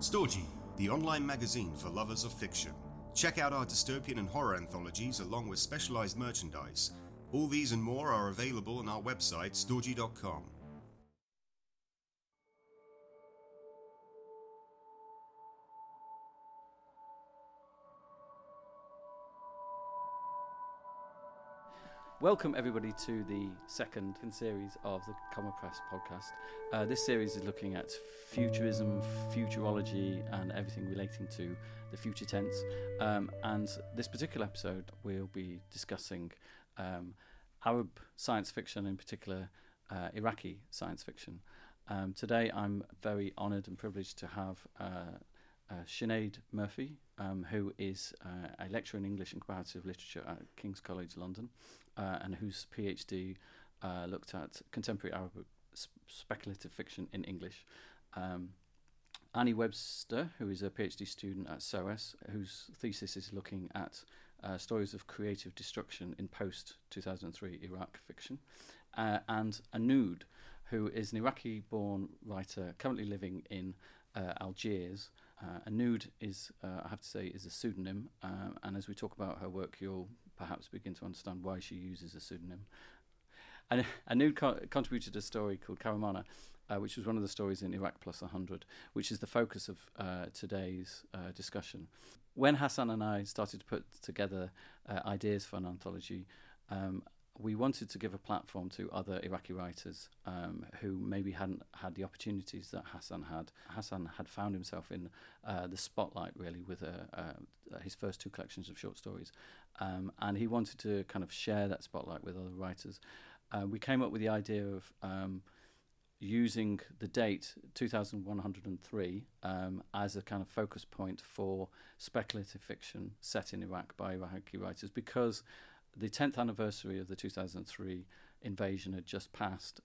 Storgy, the online magazine for lovers of fiction. Check out our dystopian and horror anthologies along with specialized merchandise. All these and more are available on our website, storgy.com. Welcome everybody to the second in series of the Comma Press podcast. This series is looking at futurism, futurology and everything relating to the future tense. And this particular episode we'll be discussing Arab science fiction, in particular Iraqi science fiction. Today I'm very honoured and privileged to have Sinead Murphy, who is a lecturer in English and comparative literature at King's College London, and whose PhD looked at contemporary Arab speculative fiction in English. Annie Webster, who is a PhD student at SOAS, whose thesis is looking at stories of creative destruction in post-2003 Iraq fiction. And Anoud, who is an Iraqi-born writer currently living in Algiers. Anoud is, I have to say, is a pseudonym, and as we talk about her work, you'll perhaps begin to understand why she uses a pseudonym. And Anoud contributed a story called Kahramana, which was one of the stories in Iraq Plus 100, which is the focus of today's discussion. When Hassan and I started to put together ideas for an anthology, we wanted to give a platform to other Iraqi writers who maybe hadn't had the opportunities that Hassan had. Hassan had found himself in the spotlight, really, with his first two collections of short stories. And he wanted to kind of share that spotlight with other writers. We came up with the idea of using the date 2103 as a kind of focus point for speculative fiction set in Iraq by Iraqi writers, because the 10th anniversary of the 2003 invasion had just passed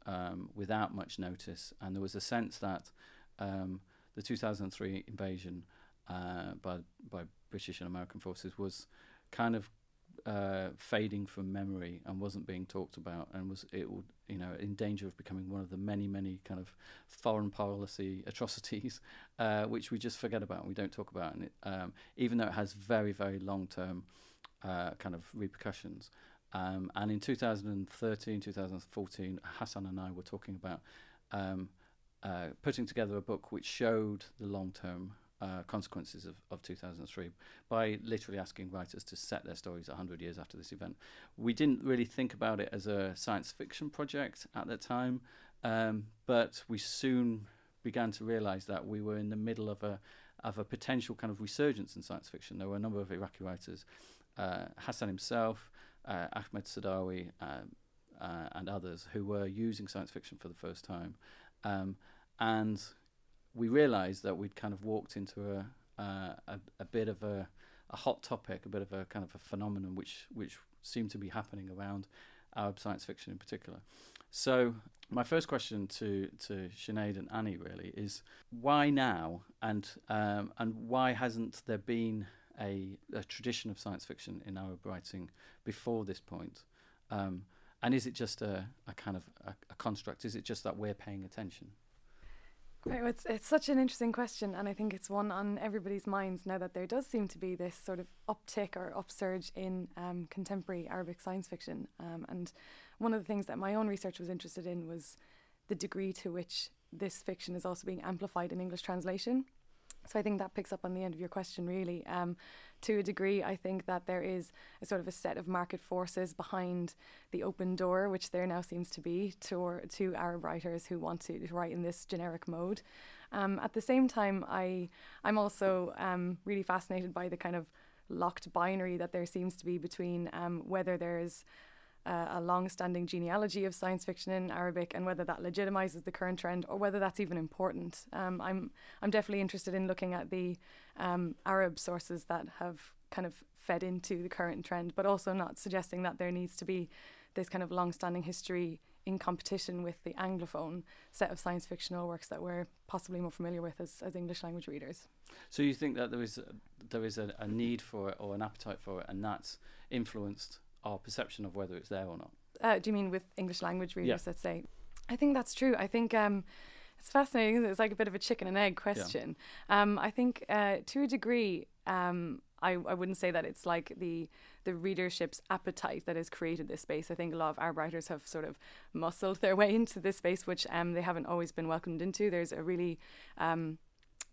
without much notice, and there was a sense that the 2003 invasion by British and American forces was kind of fading from memory and wasn't being talked about, and was in danger of becoming one of the many kind of foreign policy atrocities which we just forget about and we don't talk about, and it, even though it has very long term kind of repercussions. And in 2013, 2014, Hassan and I were talking about putting together a book which showed the long-term consequences of 2003 by literally asking writers to set their stories 100 years after this event. We didn't really think about it as a science fiction project at the time, but we soon began to realise that we were in the middle of a potential kind of resurgence in science fiction. There were a number of Iraqi writers, Hassan himself, Ahmed Sadawi, and others who were using science fiction for the first time. And we realised that we'd kind of walked into a bit of a hot topic, a bit of a kind of a phenomenon which seemed to be happening around Arab science fiction in particular. So my first question to Sinead and Annie really is, why now? And why hasn't there been a tradition of science fiction in Arab writing before this point? And is it just a kind of a construct? Is it just that we're paying attention? Right, well, it's such an interesting question, and I think it's one on everybody's minds now that there does seem to be this sort of uptick or upsurge in contemporary Arabic science fiction. And one of the things that my own research was interested in was the degree to which this fiction is also being amplified in English translation. So I think that picks up on the end of your question, really. To a degree, I think that there is a sort of a set of market forces behind the open door, which there now seems to be, to Arab writers who want to write in this generic mode. At the same time, I'm also really fascinated by the kind of locked binary that there seems to be between whether there's a long-standing genealogy of science fiction in Arabic and whether that legitimizes the current trend or whether that's even important. I'm definitely interested in looking at the Arab sources that have kind of fed into the current trend, but also not suggesting that there needs to be this kind of long-standing history in competition with the Anglophone set of science fictional works that we're possibly more familiar with as English language readers. So you think that there is a need for it or an appetite for it, and that's influenced our perception of whether it's there or not? Do you mean with English language readers, yeah, let's say? I think that's true. I think It's fascinating, isn't it? It's like a bit of a chicken and egg question. Yeah. I think to a degree, I wouldn't say that it's like the readership's appetite that has created this space. I think a lot of Arab writers have sort of muscled their way into this space, which they haven't always been welcomed into. There's a really...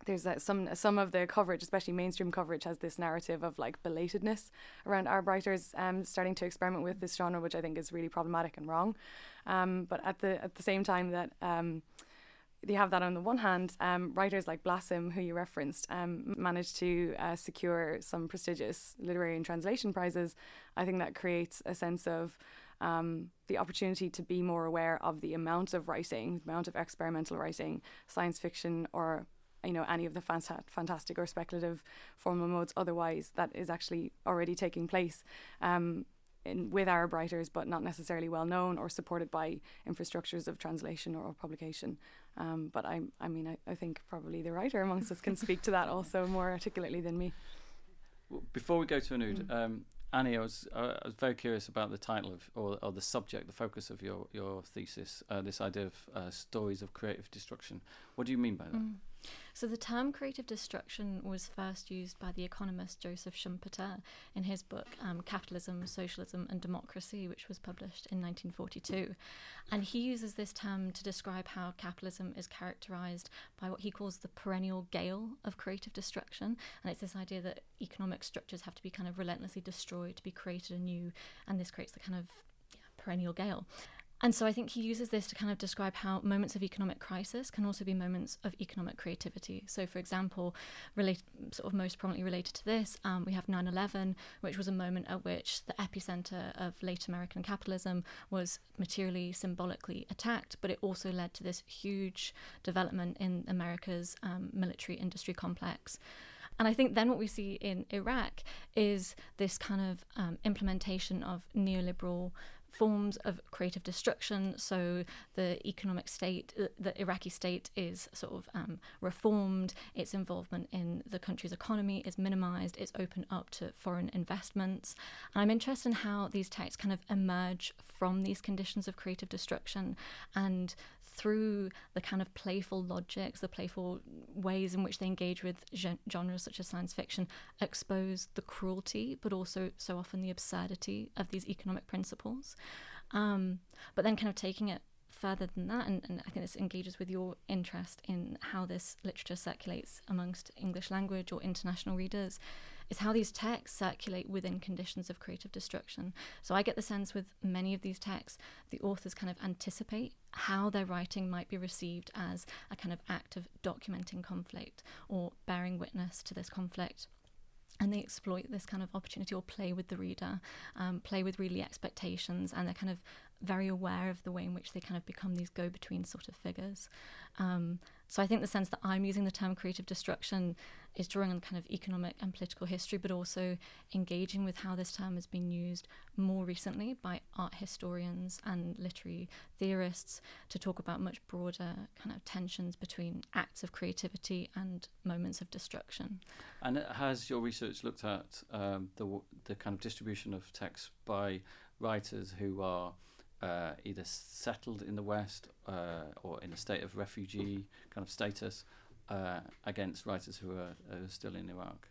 There's some of the coverage, especially mainstream coverage, has this narrative of like belatedness around Arab writers starting to experiment with this genre, which I think is really problematic and wrong. But at the same time that you have that on the one hand, writers like Blasim, who you referenced, managed to secure some prestigious literary and translation prizes. I think that creates a sense of the opportunity to be more aware of the amount of writing, the amount of experimental writing, science fiction, or any of the fantastic or speculative formal modes otherwise that is actually already taking place with Arab writers, but not necessarily well known or supported by infrastructures of translation or publication. But I think probably the writer amongst us can speak to that also more articulately than me. Before we go to Anoud, Annie, I was very curious about the title of or the subject, the focus of your thesis, this idea of stories of creative destruction. What do you mean by that? So the term creative destruction was first used by the economist Joseph Schumpeter in his book Capitalism, Socialism and Democracy, which was published in 1942. And he uses this term to describe how capitalism is characterised by what he calls the perennial gale of creative destruction. And it's this idea that economic structures have to be kind of relentlessly destroyed to be created anew, and this creates the kind of perennial gale. And so I think he uses this to kind of describe how moments of economic crisis can also be moments of economic creativity. So, for example, most prominently related to this, we have 9/11, which was a moment at which the epicenter of late American capitalism was materially, symbolically attacked, but it also led to this huge development in America's military industry complex. And I think then what we see in Iraq is this kind of implementation of neoliberal forms of creative destruction. So the economic state, the Iraqi state, is sort of reformed. Its involvement in the country's economy is minimized. It's open up to foreign investments. And I'm interested in how these texts kind of emerge from these conditions of creative destruction, and through the kind of playful logics, the playful ways in which they engage with genres such as science fiction, expose the cruelty, but also so often the absurdity of these economic principles. But then kind of taking it further than that, and I think this engages with your interest in how this literature circulates amongst English language or international readers, is how these texts circulate within conditions of creative destruction. So I get the sense with many of these texts, the authors kind of anticipate how their writing might be received as a kind of act of documenting conflict or bearing witness to this conflict. And they exploit this kind of opportunity or play with the reader, play with reader expectations, and they're kind of very aware of the way in which they kind of become these go-between sort of figures. So I think the sense that I'm using the term creative destruction is drawing on kind of economic and political history, but also engaging with how this term has been used more recently by art historians and literary theorists to talk about much broader kind of tensions between acts of creativity and moments of destruction. And has your research looked at the kind of distribution of texts by writers who are either settled in the West or in a state of refugee kind of status against writers who are still in Iraq?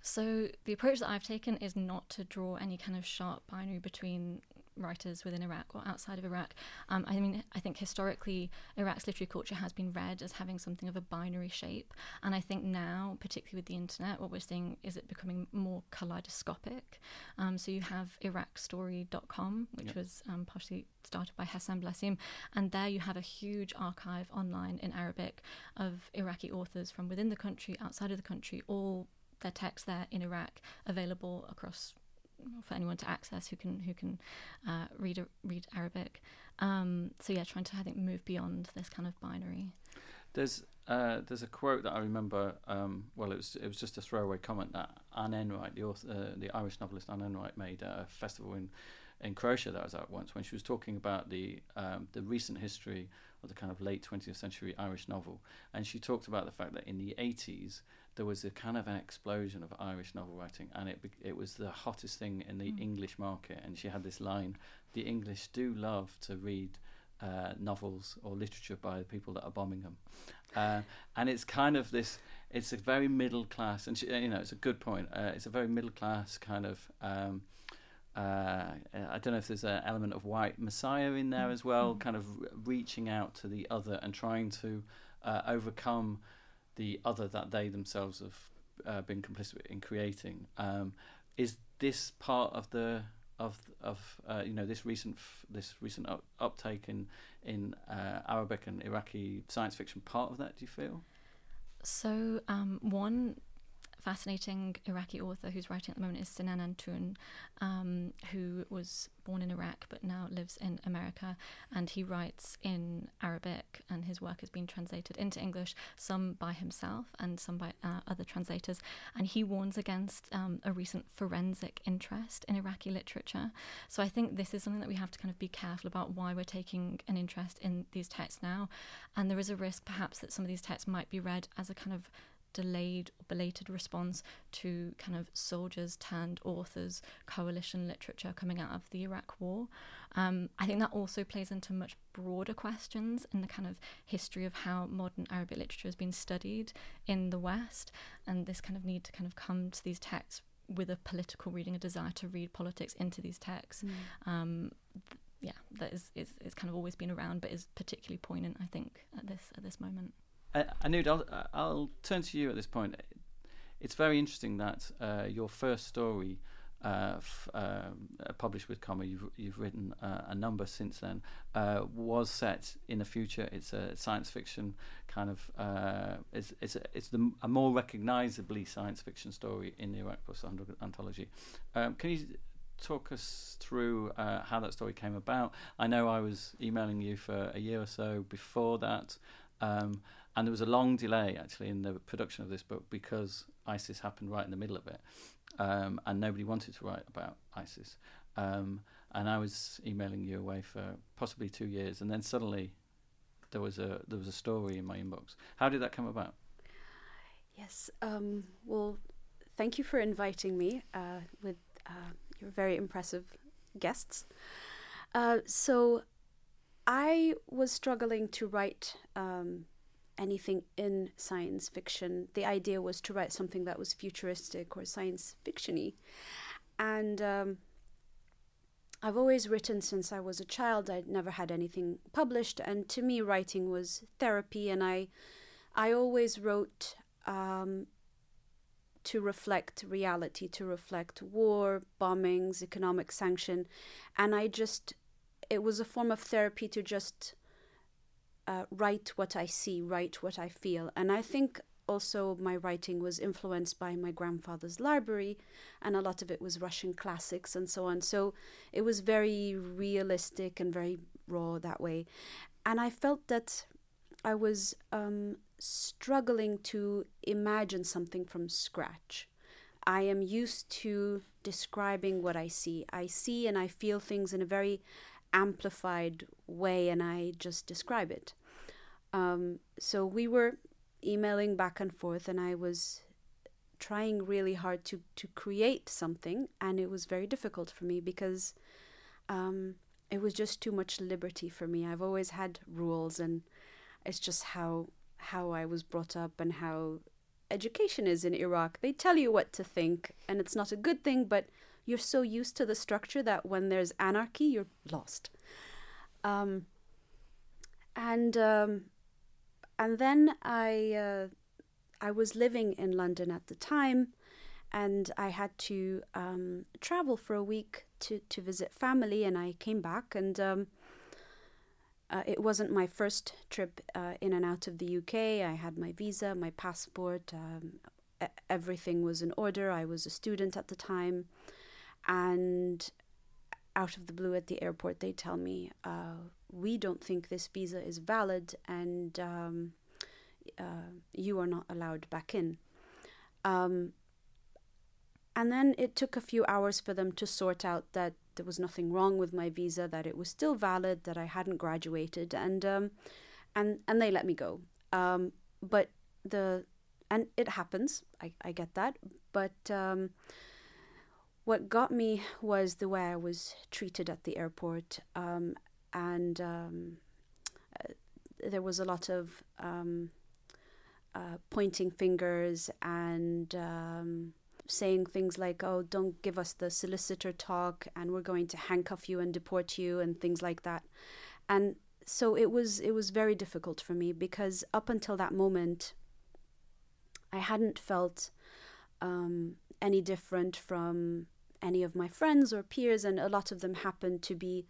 So the approach that I've taken is not to draw any kind of sharp binary between writers within Iraq or outside of Iraq. I think historically Iraq's literary culture has been read as having something of a binary shape, and I think now, particularly with the internet, what we're seeing is it becoming more kaleidoscopic. So you have iraqstory.com, which was partially started by Hassan Blasim, and there you have a huge archive online in Arabic of Iraqi authors from within the country, outside of the country, all their texts there in Iraq available across for anyone to access who can read Arabic. Trying to, I think, move beyond this kind of binary. There's a quote that I remember. It was just a throwaway comment that Anne Enright, the author, the Irish novelist Anne Enright, made at a festival in Croatia that I was at once, when she was talking about the recent history of the kind of late 20th century Irish novel, and she talked about the fact that in the 80s. There was a kind of an explosion of Irish novel writing, and it was the hottest thing in the English market. And she had this line, "The English do love to read novels or literature by the people that are bombing them. And it's kind of this, it's a very middle class, and you know, it's a good point. It's a very middle class kind of, I don't know if there's an element of white messiah in there as well, kind of reaching out to the other and trying to overcome the other that they themselves have been complicit in creating. Is this part of the you know, this recent uptake in Arabic and Iraqi science fiction part of that, do you feel? So one fascinating Iraqi author who's writing at the moment is Sinan Antoon, who was born in Iraq but now lives in America, and he writes in Arabic, and his work has been translated into English, some by himself and some by other translators, and he warns against a recent forensic interest in Iraqi literature. So I think this is something that we have to kind of be careful about, why we're taking an interest in these texts now, and there is a risk perhaps that some of these texts might be read as a kind of delayed or belated response to kind of soldiers turned authors coalition literature coming out of the Iraq war. I think that also plays into much broader questions in the kind of history of how modern Arabic literature has been studied in the West, and this kind of need to kind of come to these texts with a political reading, a desire to read politics into these texts. That is kind of always been around, but is particularly poignant, I think, at this moment. Anoud, I'll turn to you at this point. It's very interesting that your first story, published with Comma, you've written a number since then, was set in the future. It's a science fiction kind of, it's a more recognisably science fiction story in the Iraq Plus 100 anthology. Can you talk us through how that story came about? I know I was emailing you for a year or so before that, and there was a long delay, actually, in the production of this book because ISIS happened right in the middle of it, and nobody wanted to write about ISIS. And I was emailing you away for possibly 2 years, and then suddenly there was a story in my inbox. How did that come about? Yes, well, thank you for inviting me with your very impressive guests. So I was struggling to write anything in science fiction. The idea was to write something that was futuristic or science fiction-y. And I've always written since I was a child. I'd never had anything published. And to me, writing was therapy. And I always wrote to reflect reality, to reflect war, bombings, economic sanction. And it was a form of therapy to just write what I see, write what I feel. And I think also my writing was influenced by my grandfather's library, and a lot of it was Russian classics and so on. So it was very realistic and very raw that way. And I felt that I was struggling to imagine something from scratch. I am used to describing what I see. I see and I feel things in a very amplified way, and I just describe it. So we were emailing back and forth, and I was trying really hard to create something, and it was very difficult for me because it was just too much liberty for me. I've always had rules, and it's just how I was brought up and how education is in Iraq. They tell you what to think, and it's not a good thing, but you're so used to the structure that when there's anarchy, you're lost. And then I was living in London at the time, and I had to travel for a week to visit family, and I came back, and it wasn't my first trip in and out of the UK. I had my visa, my passport, everything was in order. I was a student at the time. And out of the blue at the airport, they tell me, we don't think this visa is valid, and you are not allowed back in. And then it took a few hours for them to sort out that there was nothing wrong with my visa, that it was still valid, that I hadn't graduated, and they let me go. And it happens, I get that, but what got me was the way I was treated at the airport, and there was a lot of pointing fingers and saying things like, oh, don't give us the solicitor talk and we're going to handcuff you and deport you and things like that. And so it was very difficult for me, because up until that moment, I hadn't felt any different from any of my friends or peers, and a lot of them happened to be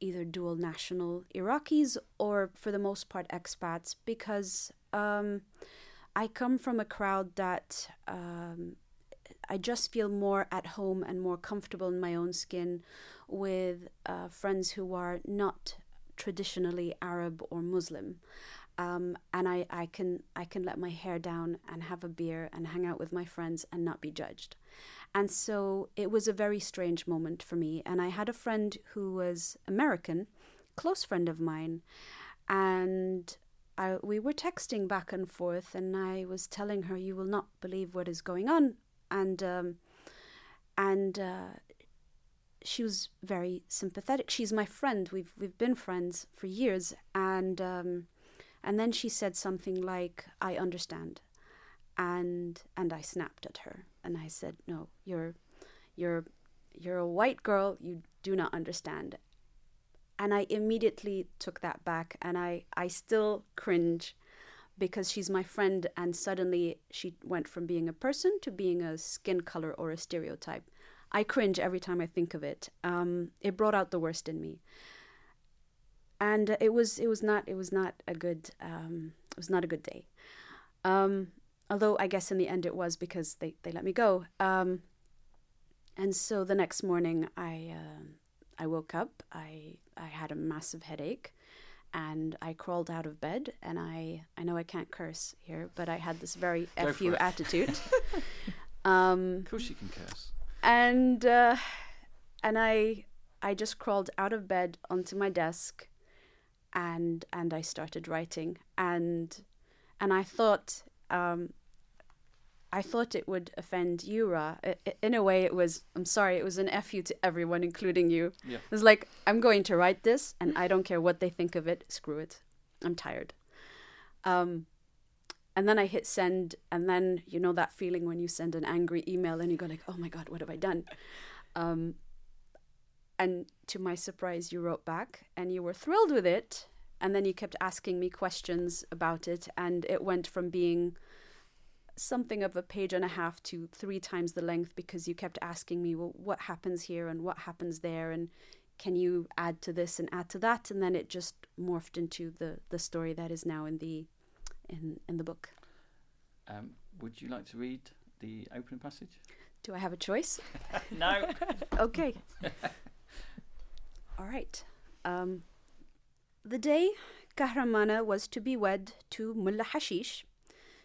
either dual national Iraqis or, for the most part, expats, because I come from a crowd that I just feel more at home and more comfortable in my own skin with friends who are not traditionally Arab or Muslim. And I can let my hair down and have a beer and hang out with my friends and not be judged. And so it was a very strange moment for me. And I had a friend who was American, close friend of mine, and we were texting back and forth, and I was telling her, you will not believe what is going on. And she was very sympathetic. She's my friend. We've been friends for years. And then she said something like, I understand. And I snapped at her, and I said, no, you're a white girl, you do not understand. And I immediately took that back, and I still cringe, because she's my friend, and suddenly she went from being a person to being a skin color or a stereotype. I cringe every time I think of it. It brought out the worst in me, and it was not a good day. Although I guess in the end it was, because they let me go. And so the next morning I woke up. I had a massive headache, and I crawled out of bed. And I know I can't curse here, but I had this very F-you attitude. Of course you can curse. And I just crawled out of bed onto my desk, and I started writing. And I thought. I thought it would offend you, Ra. In a way, I'm sorry, it was an F you to everyone, including you. Yeah. It was like, I'm going to write this, and I don't care what they think of it. Screw it. I'm tired. And then I hit send, and then you know that feeling when you send an angry email and you go like, oh my God, what have I done? And to my surprise, you wrote back, and you were thrilled with it. And then you kept asking me questions about it, and it went from being something of a page and a half to 3 times the length, because you kept asking me, well, what happens here and what happens there, and can you add to this and add to that? And then it just morphed into the story that is now in the book. Would you like to read the opening passage? Do I have a choice? No. Okay. All right. The day Kahramana was to be wed to Mullah Hashish,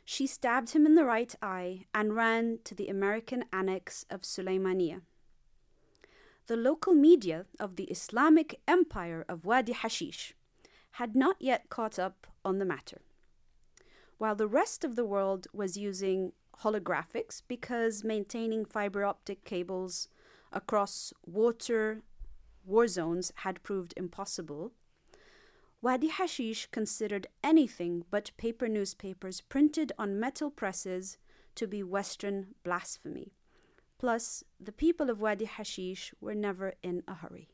she stabbed him in the right eye and ran to the American annex of Sulaimania. The local media of the Islamic Empire of Wadi Hashish had not yet caught up on the matter, while the rest of the world was using holographics, because maintaining fiber optic cables across war zones had proved impossible. Wadi Hashish considered anything but paper newspapers printed on metal presses to be Western blasphemy. Plus, the people of Wadi Hashish were never in a hurry.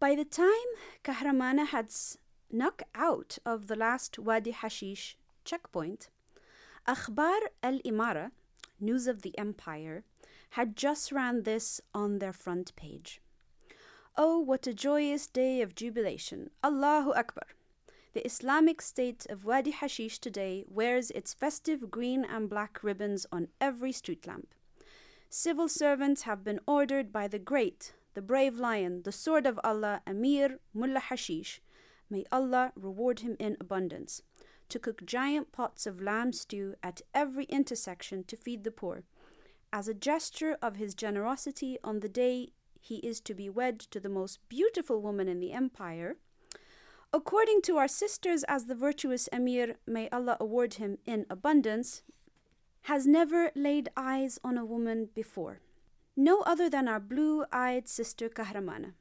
By the time Kahramana had snuck out of the last Wadi Hashish checkpoint, Akhbar Al-Imara, News of the Empire, had just ran this on their front page. Oh, what a joyous day of jubilation. Allahu Akbar. The Islamic State of Wadi Hashish today wears its festive green and black ribbons on every street lamp. Civil servants have been ordered by the great, the brave lion, the sword of Allah, Amir Mullah Hashish, may Allah reward him in abundance, to cook giant pots of lamb stew at every intersection to feed the poor, as a gesture of his generosity on the day he is to be wed to the most beautiful woman in the empire. According to our sisters, as the virtuous Amir, may Allah award him in abundance, has never laid eyes on a woman before, no other than our blue-eyed sister Kahramana,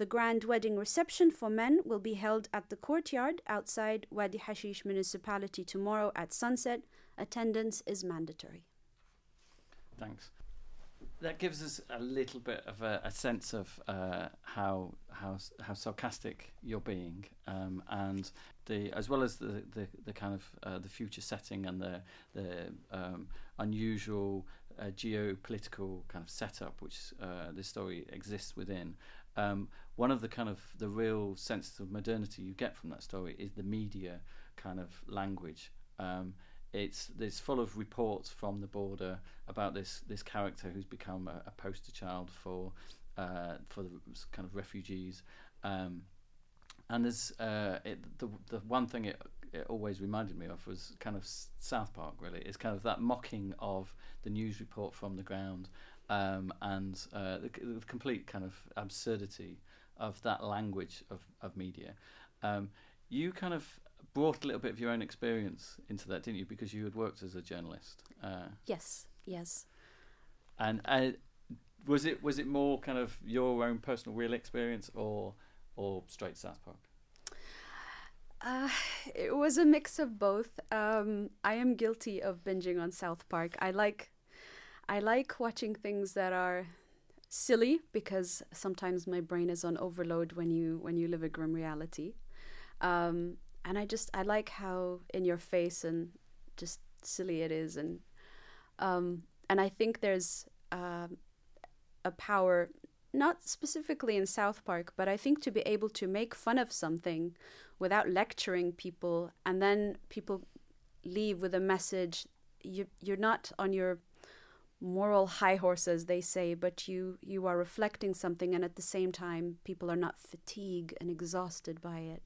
The grand wedding reception for men will be held at the courtyard outside Wadi Hashish municipality tomorrow at sunset. Attendance is mandatory. Thanks. That gives us a little bit of a sense of how sarcastic you're being, and the as well as the kind of the future setting and the unusual geopolitical kind of setup which this story exists within. One of the kind of the real sense of modernity you get from that story is the media kind of language. It's full of reports from the border about this character who's become a poster child for the kind of refugees, and there's the one thing it always reminded me of was kind of South Park. Really, it's kind of that mocking of the news report from the ground, and the complete kind of absurdity of that language of media. You kind of brought a little bit of your own experience into that, didn't you? Because you had worked as a journalist. Yes. And was it more kind of your own personal real experience or straight South Park? It was a mix of both. I am guilty of binging on South Park. I like watching things that are silly because sometimes my brain is on overload when you live a grim reality. And I like how in your face and just silly it is, and I think there's a power, not specifically in South Park, but I think to be able to make fun of something without lecturing people, and then people leave with a message. You're not on your moral high horse, as they say, but you are reflecting something, and at the same time, people are not fatigued and exhausted by it.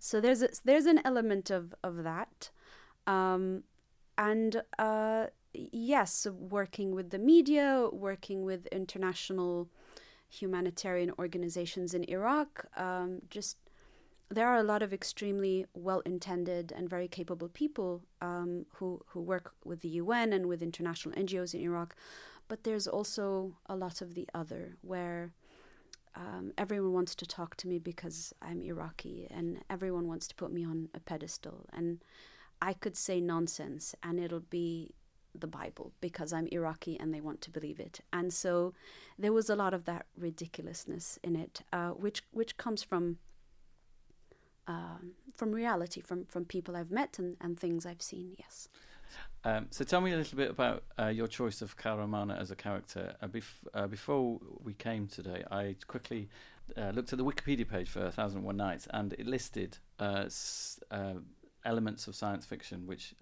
So there's an element of that, and yes, working with the media, working with international humanitarian organizations in Iraq, just there are a lot of extremely well-intended and very capable people who work with the UN and with international NGOs in Iraq, but there's also a lot of the other where. Everyone wants to talk to me because I'm Iraqi, and everyone wants to put me on a pedestal, and I could say nonsense and it'll be the Bible because I'm Iraqi and they want to believe it. And so there was a lot of that ridiculousness in it, which comes from reality, from people I've met and things I've seen, yes. So tell me a little bit about your choice of Kahramana as a character. Before we came today, I quickly looked at the Wikipedia page for 1001 Nights, and it listed elements of science fiction which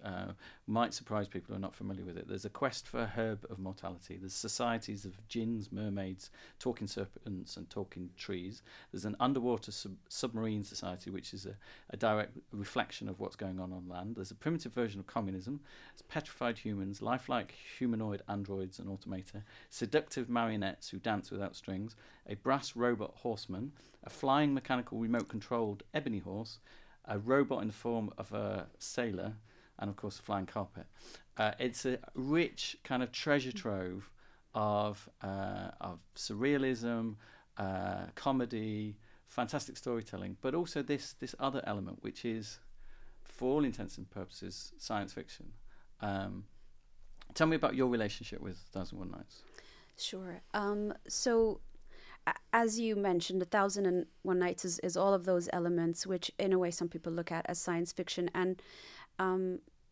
might surprise people who are not familiar with it. There's a quest for a herb of mortality. There's societies of djinns, mermaids, talking serpents and talking trees. There's an underwater submarine society which is a direct reflection of what's going on land. There's a primitive version of communism. There's petrified humans, lifelike humanoid androids and automata, seductive marionettes who dance without strings, a brass robot horseman, a flying mechanical remote-controlled ebony horse, a robot in the form of a sailor, and of course a flying carpet. It's a rich kind of treasure trove of surrealism, comedy, fantastic storytelling, but also this other element, which is, for all intents and purposes, science fiction. Tell me about your relationship with 1001 Nights. Sure. So, as you mentioned, 1001 Nights is all of those elements, which in a way some people look at as science fiction. And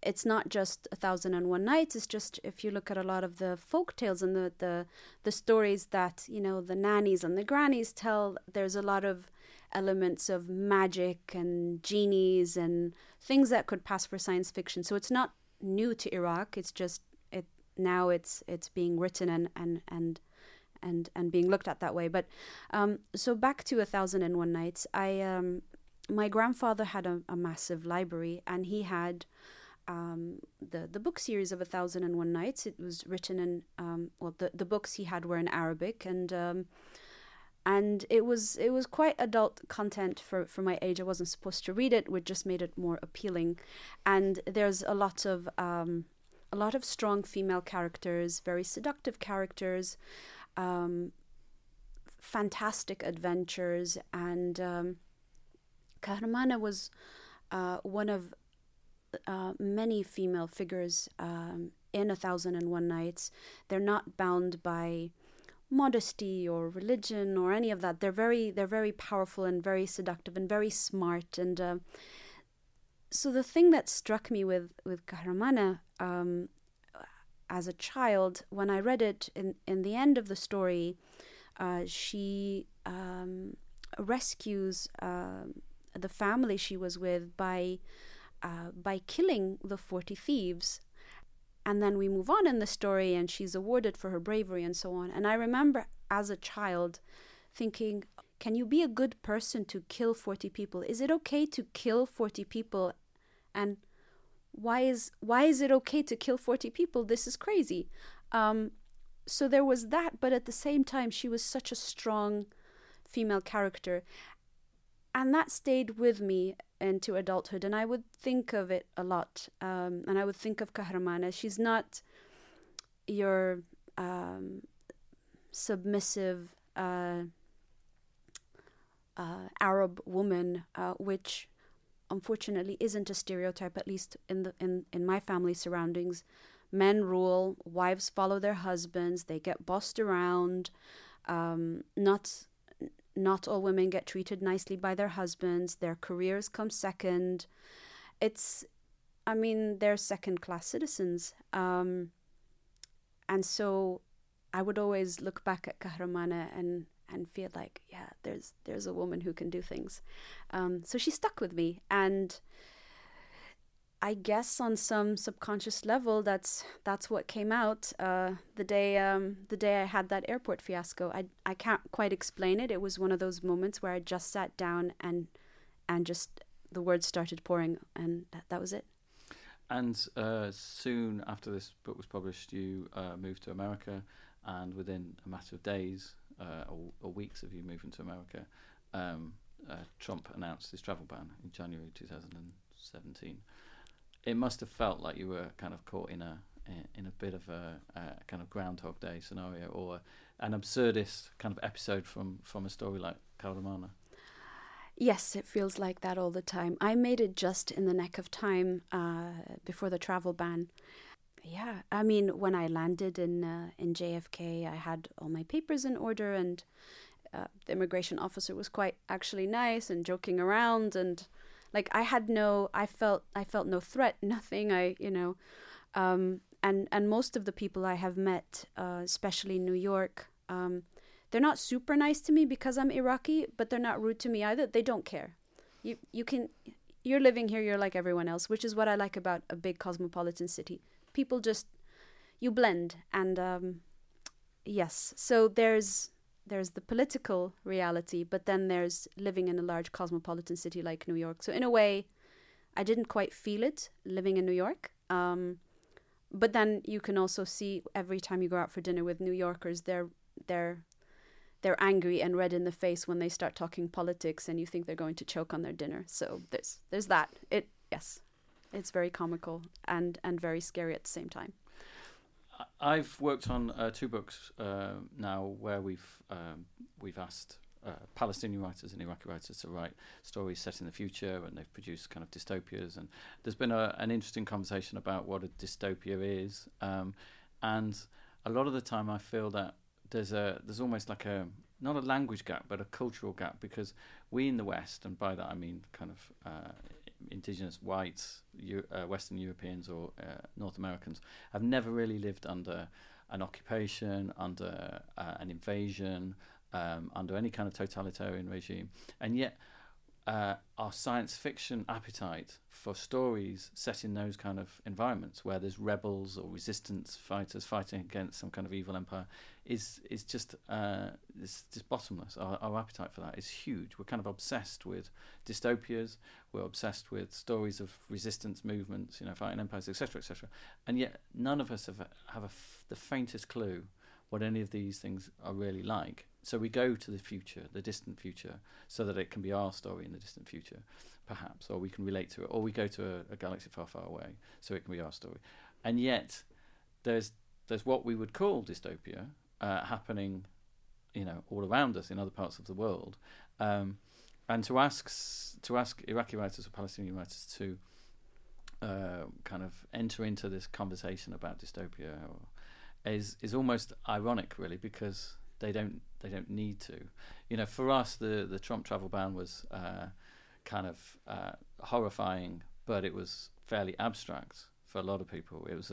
it's not just 1001 Nights, it's just if you look at a lot of the folk tales and the stories that, you know, the nannies and the grannies tell, there's a lot of elements of magic and genies and things that could pass for science fiction. So it's not new to Iraq, it's just now it's being written and being looked at that way. But so back to 1001 Nights, I my grandfather had a massive library, and he had the book series of 1001 Nights. It was written in the books he had were in Arabic, and it was quite adult content for my age. I wasn't supposed to read it, which just made it more appealing. And there's a lot of strong female characters, very seductive characters. fantastic adventures, and Kahramana was one of many female figures in 1001 Nights. They're not bound by modesty or religion or any of that. They're very powerful and very seductive and very smart. And so the thing that struck me with Kahramana as a child, when I read it in the end of the story, she rescues the family she was with by killing the 40 thieves. And then we move on in the story, and she's awarded for her bravery and so on. And I remember as a child thinking, can you be a good person to kill 40 people? Is it okay to kill 40 people? And why is it okay to kill 40 people? This is crazy. So there was that, but at the same time, she was such a strong female character. And that stayed with me into adulthood, and I would think of it a lot. And I would think of Kahramana. She's not your submissive Arab woman, which unfortunately isn't a stereotype, at least in my family surroundings. Men rule, wives follow their husbands, they get bossed around, not all women get treated nicely by their husbands. Their careers come second. They're second-class citizens. And so I would always look back at Kahramana and feel like, yeah, there's a woman who can do things. So she stuck with me. And I guess on some subconscious level, that's what came out the day I had that airport fiasco. I can't quite explain it. It was one of those moments where I just sat down and just the words started pouring, and that was it. And soon after this book was published, you moved to America, and within a matter of days or weeks of you moving to America, Trump announced his travel ban in January 2017. It must have felt like you were kind of caught in a bit of a kind of Groundhog Day scenario, or an absurdist kind of episode from a story like Kahramana. Yes, it feels like that all the time. I made it just in the nick of time before the travel ban. Yeah, when I landed in JFK, I had all my papers in order, and the immigration officer was quite actually nice and joking around, and I felt no threat, nothing. And most of the people I have met, especially in New York, they're not super nice to me because I'm Iraqi, but they're not rude to me either. They don't care. You're living here, you're like everyone else, which is what I like about a big cosmopolitan city. People just, you blend. And yes, so there's the political reality, but then there's living in a large cosmopolitan city like New York. So in a way, I didn't quite feel it living in New York. But then you can also see every time you go out for dinner with New Yorkers, they're angry and red in the face when they start talking politics, and you think they're going to choke on their dinner. So there's that. It's very comical and very scary at the same time. I've worked on two books now where we've asked Palestinian writers and Iraqi writers to write stories set in the future, and they've produced kind of dystopias. And there's been an interesting conversation about what a dystopia is, and a lot of the time I feel that there's almost like a, not a language gap, but a cultural gap, because we in the West, and by that I mean kind of indigenous whites, Western Europeans or North Americans, have never really lived under an occupation, under an invasion, under any kind of totalitarian regime. And yet our science fiction appetite for stories set in those kind of environments where there's rebels or resistance fighters fighting against some kind of evil empire is just it's bottomless. Our appetite for that is huge. We're kind of obsessed with dystopias. We're obsessed with stories of resistance movements, fighting empires, etc., etc. And yet none of us have the faintest clue what any of these things are really like. So we go to the future, the distant future, so that it can be our story in the distant future, perhaps, or we can relate to it, or we go to a galaxy far, far away, so it can be our story. And yet there's what we would call dystopia happening all around us in other parts of the world, and to ask Iraqi writers or Palestinian writers to kind of enter into this conversation about dystopia is almost ironic, really, because they don't need to. For us, the Trump travel ban was kind of horrifying, but it was fairly abstract for a lot of people. It was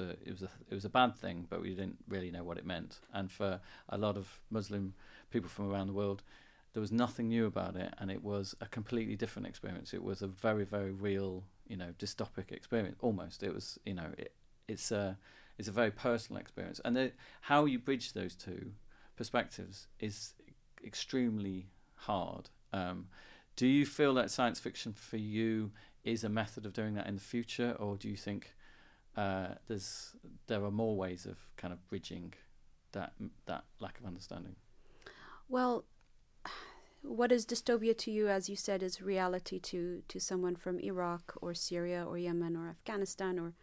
a bad thing, but we didn't really know what it meant. And for a lot of Muslim people from around the world, there was nothing new about it, and it was a completely different experience. It was a very, very real, dystopic experience. Almost, it was, it's a very personal experience. And how you bridge those two perspectives is extremely hard. Do you feel that science fiction for you is a method of doing that in the future, or do you think there are more ways of kind of bridging that lack of understanding? Well, what is dystopia to you, as you said, is reality to someone from Iraq or Syria or Yemen or Afghanistan or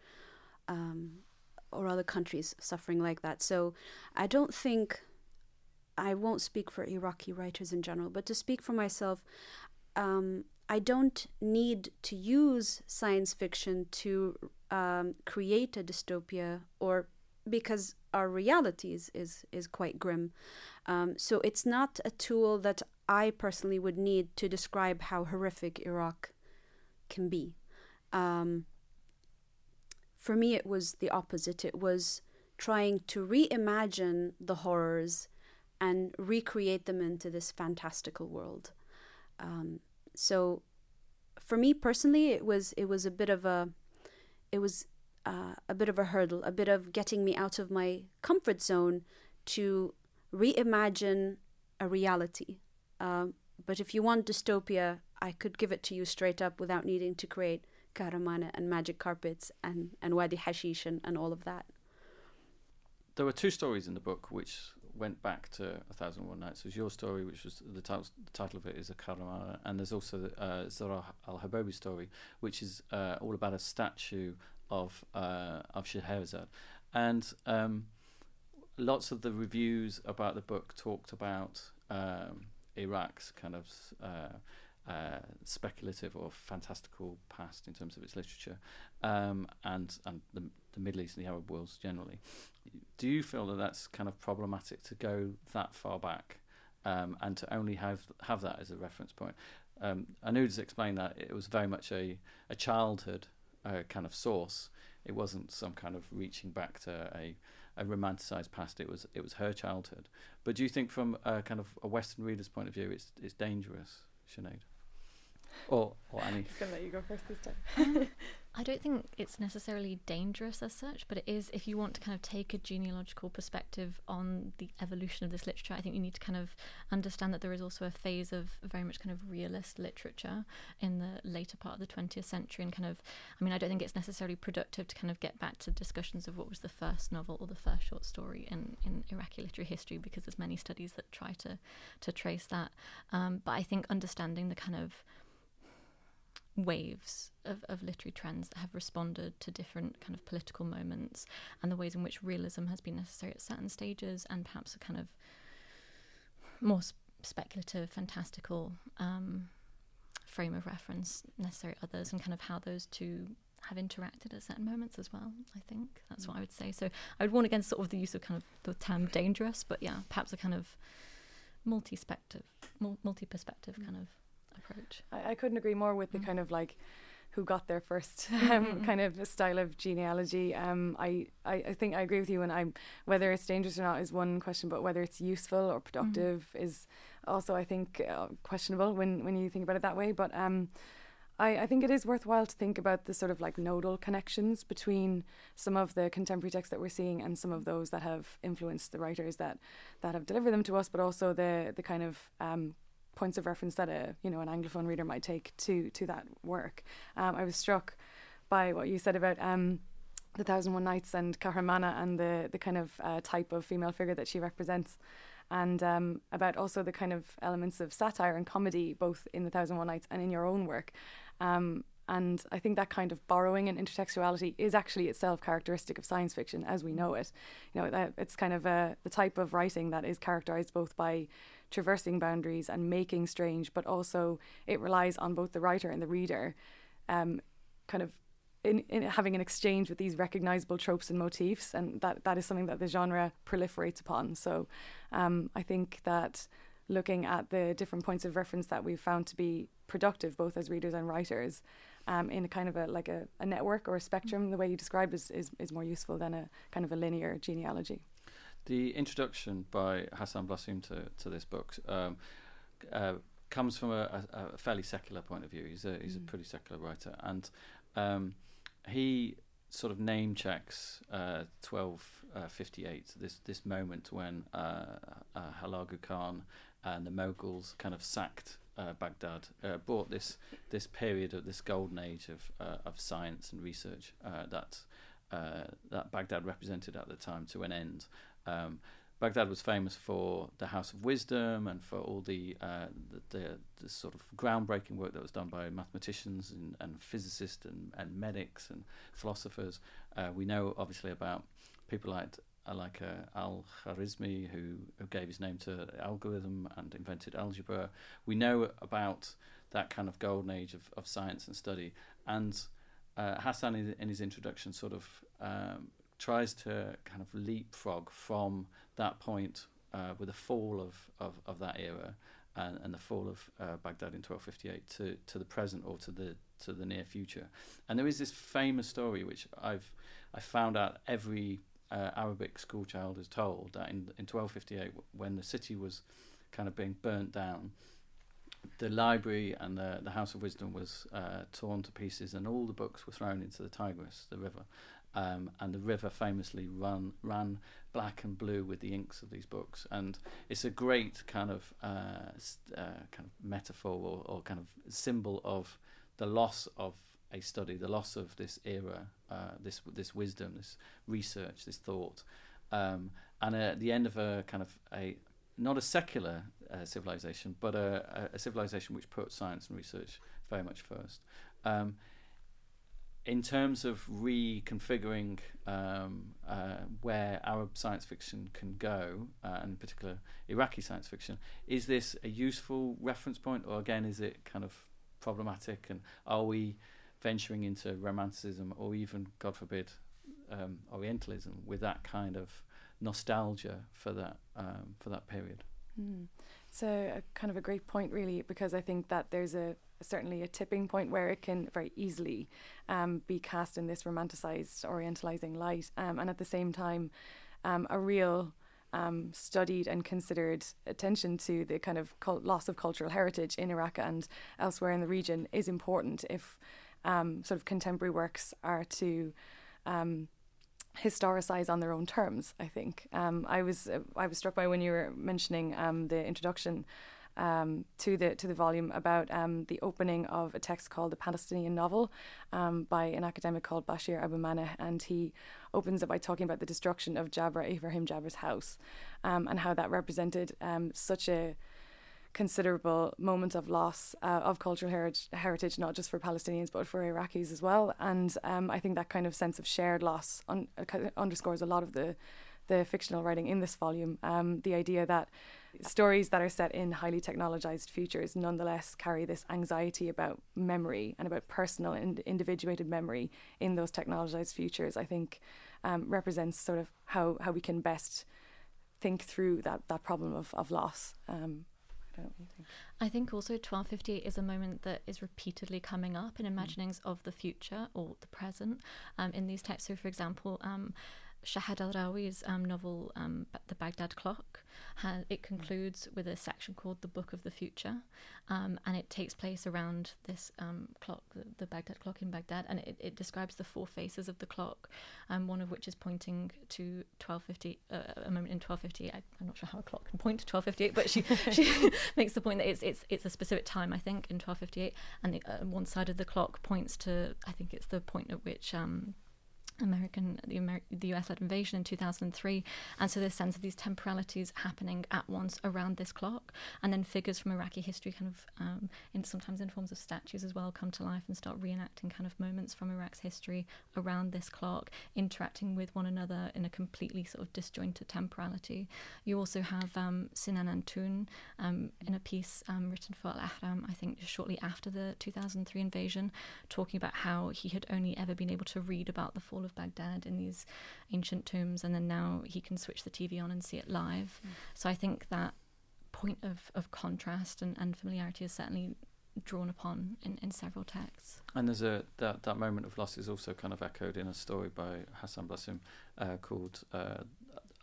other countries suffering like that. So I won't speak for Iraqi writers in general, but to speak for myself, I don't need to use science fiction to create a dystopia, or because our reality is quite grim. So it's not a tool that I personally would need to describe how horrific Iraq can be. For me, it was the opposite. It was trying to reimagine the horrors and recreate them into this fantastical world. So for me personally, it was a bit of a hurdle, a bit of getting me out of my comfort zone to reimagine a reality. But if you want dystopia, I could give it to you straight up without needing to create Kahramana and magic carpets and Wadi Hashish and all of that. There were two stories in the book which went back to 1001 Nights. There's your story, which was the title of it is a Kahramana, and there's also the Zara al Habobi story, which is all about a statue of Scheherazade. And lots of the reviews about the book talked about Iraq's kind of speculative or fantastical past in terms of its literature, and the Middle East and the Arab worlds generally. Do you feel that that's kind of problematic to go that far back and to only have that as a reference point? Anoud's explained that it was very much a childhood kind of source. It wasn't some kind of reaching back to a romanticized past. It was her childhood. But do you think from a kind of a Western reader's point of view, it's dangerous, Sinead? Or Annie? I'm just going to let you go first this time. I don't think it's necessarily dangerous as such, but it is, if you want to kind of take a genealogical perspective on the evolution of this literature, I think you need to kind of understand that there is also a phase of very much kind of realist literature in the later part of the 20th century. And kind of, I don't think it's necessarily productive to kind of get back to discussions of what was the first novel or the first short story in Iraqi literary history, because there's many studies that try to trace that. But I think understanding the kind of waves of literary trends that have responded to different kind of political moments, and the ways in which realism has been necessary at certain stages, and perhaps a kind of more speculative, fantastical frame of reference necessary at others, and kind of how those two have interacted at certain moments as well. I think that's what I would say. So I would warn against sort of the use of kind of the term dangerous, but yeah, perhaps a kind of multi-perspective kind of approach. I couldn't agree more with the kind of like who got there first kind of style of genealogy. I think I agree with you, and whether it's dangerous or not is one question, but whether it's useful or productive is also, I think, questionable when you think about it that way. But I think it is worthwhile to think about the sort of like nodal connections between some of the contemporary texts that we're seeing and some of those that have influenced the writers that have delivered them to us, but also the kind of points of reference that an Anglophone reader might take to that work. I was struck by what you said about the 1001 Nights and Kahramana, and the kind of type of female figure that she represents, and about also the kind of elements of satire and comedy both in the 1001 Nights and in your own work. And I think that kind of borrowing and intertextuality is actually itself characteristic of science fiction as we know it. You know, it's kind of the type of writing that is characterized both by traversing boundaries and making strange, but also it relies on both the writer and the reader kind of in having an exchange with these recognizable tropes and motifs. And that is something that the genre proliferates upon. So I think that looking at the different points of reference that we've found to be productive, both as readers and writers, in a kind of a network or a spectrum, the way you described is more useful than a kind of a linear genealogy. The introduction by Hassan Blasim to this book comes from a fairly secular point of view. He's a pretty secular writer, and he sort of name checks 1258, this moment when Halagu Khan and the Mughals kind of sacked Baghdad, brought this period of this golden age of science and research that Baghdad represented at the time to an end. Baghdad was famous for the House of Wisdom and for all the sort of groundbreaking work that was done by mathematicians and physicists and medics and philosophers. We know obviously about people like Al-Khwarizmi, who gave his name to algorithm and invented algebra. We know about that kind of golden age of science and study. And Hassan, in his introduction, sort of tries to kind of leapfrog from that point with a fall of that era and the fall of Baghdad in 1258 to the present or to the near future. And there is this famous story which I found out every Arabic school child is told, that in 1258, when the city was kind of being burnt down, the library and the House of Wisdom was torn to pieces, and all the books were thrown into the Tigris, the river. And the river famously ran black and blue with the inks of these books, and it's a great kind of metaphor or kind of symbol of the loss of a study, the loss of this era, this wisdom, this research, this thought, and at the end of a kind of a not a secular civilization, but a civilization which put science and research very much first. In terms of reconfiguring where Arab science fiction can go, and in particular Iraqi science fiction, is this a useful reference point, or again is it kind of problematic? And are we venturing into romanticism, or even, God forbid, Orientalism, with that kind of nostalgia for that period? It's a kind of a great point, really, because I think that there's certainly a tipping point where it can very easily be cast in this romanticized, orientalizing light, and at the same time a real studied and considered attention to the kind of loss of cultural heritage in Iraq and elsewhere in the region is important if sort of contemporary works are to historicize on their own terms, I think. I was struck by when you were mentioning the introduction to the volume about the opening of a text called The Palestinian Novel by an academic called Bashir Abu Maneh, and he opens it by talking about the destruction of Ibrahim Jabra's house, and how that represented such a considerable moment of loss of cultural heritage, not just for Palestinians but for Iraqis as well. And I think that kind of sense of shared loss underscores a lot of the fictional writing in this volume. The idea that stories that are set in highly technologized futures nonetheless carry this anxiety about memory and about personal and individuated memory in those technologized futures, I think represents sort of how we can best think through that problem of loss. I think also 1250 is a moment that is repeatedly coming up in imaginings of the future or the present in these texts. So, for example, Shahad al-Rawi's novel, The Baghdad Clock, it concludes with a section called The Book of the Future, and it takes place around this clock, the Baghdad Clock in Baghdad, and it describes the four faces of the clock, one of which is pointing to 1250, a moment in 1258. I'm not sure how a clock can point to 1258, but she makes the point that it's a specific time, I think, in 1258, and one side of the clock points to, I think it's the point at which the US led invasion in 2003, and so this sense of these temporalities happening at once around this clock, and then figures from Iraqi history kind of sometimes in forms of statues as well come to life and start reenacting kind of moments from Iraq's history around this clock, interacting with one another in a completely sort of disjointed temporality. You also have Sinan Antoon in a piece written for Al-Ahram, I think shortly after the 2003 invasion, talking about how he had only ever been able to read about the fall of Baghdad in these ancient tombs, and then now he can switch the TV on and see it live. Mm. So I think that point of contrast and familiarity is certainly drawn upon in several texts. And there's that moment of loss is also kind of echoed in a story by Hassan Blasim called A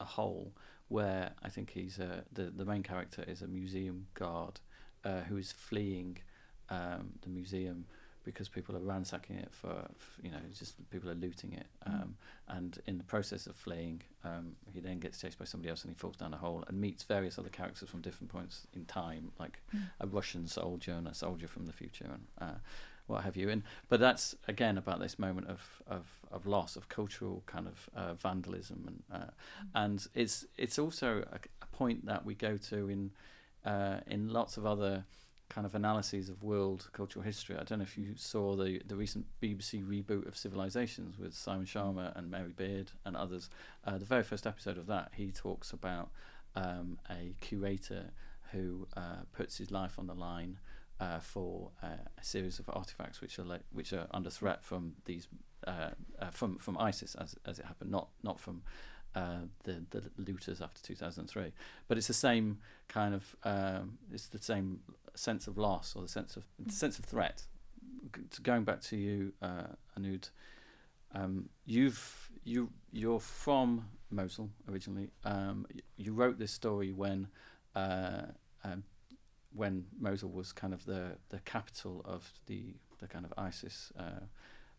Hole, where I think he's the main character is a museum guard who is fleeing the museum because people are ransacking it just people are looting it. And in the process of fleeing, he then gets chased by somebody else and he falls down a hole and meets various other characters from different points in time, like a Russian soldier and a soldier from the future and what have you. But that's, again, about this moment of loss, of cultural kind of vandalism. And it's also a point that we go to in lots of other kind of analyses of world cultural history. I don't know if you saw the recent BBC reboot of Civilizations with Simon Sharma and Mary Beard and others. The very first episode of that, he talks about a curator who puts his life on the line for a series of artifacts which are under threat from these from ISIS, as it happened, not from the looters after 2003. But it's the same kind of it's the same sense of loss, or the sense of threat. Going back to you, Anoud, you're from Mosul originally. You wrote this story when Mosul was kind of the capital of the kind of ISIS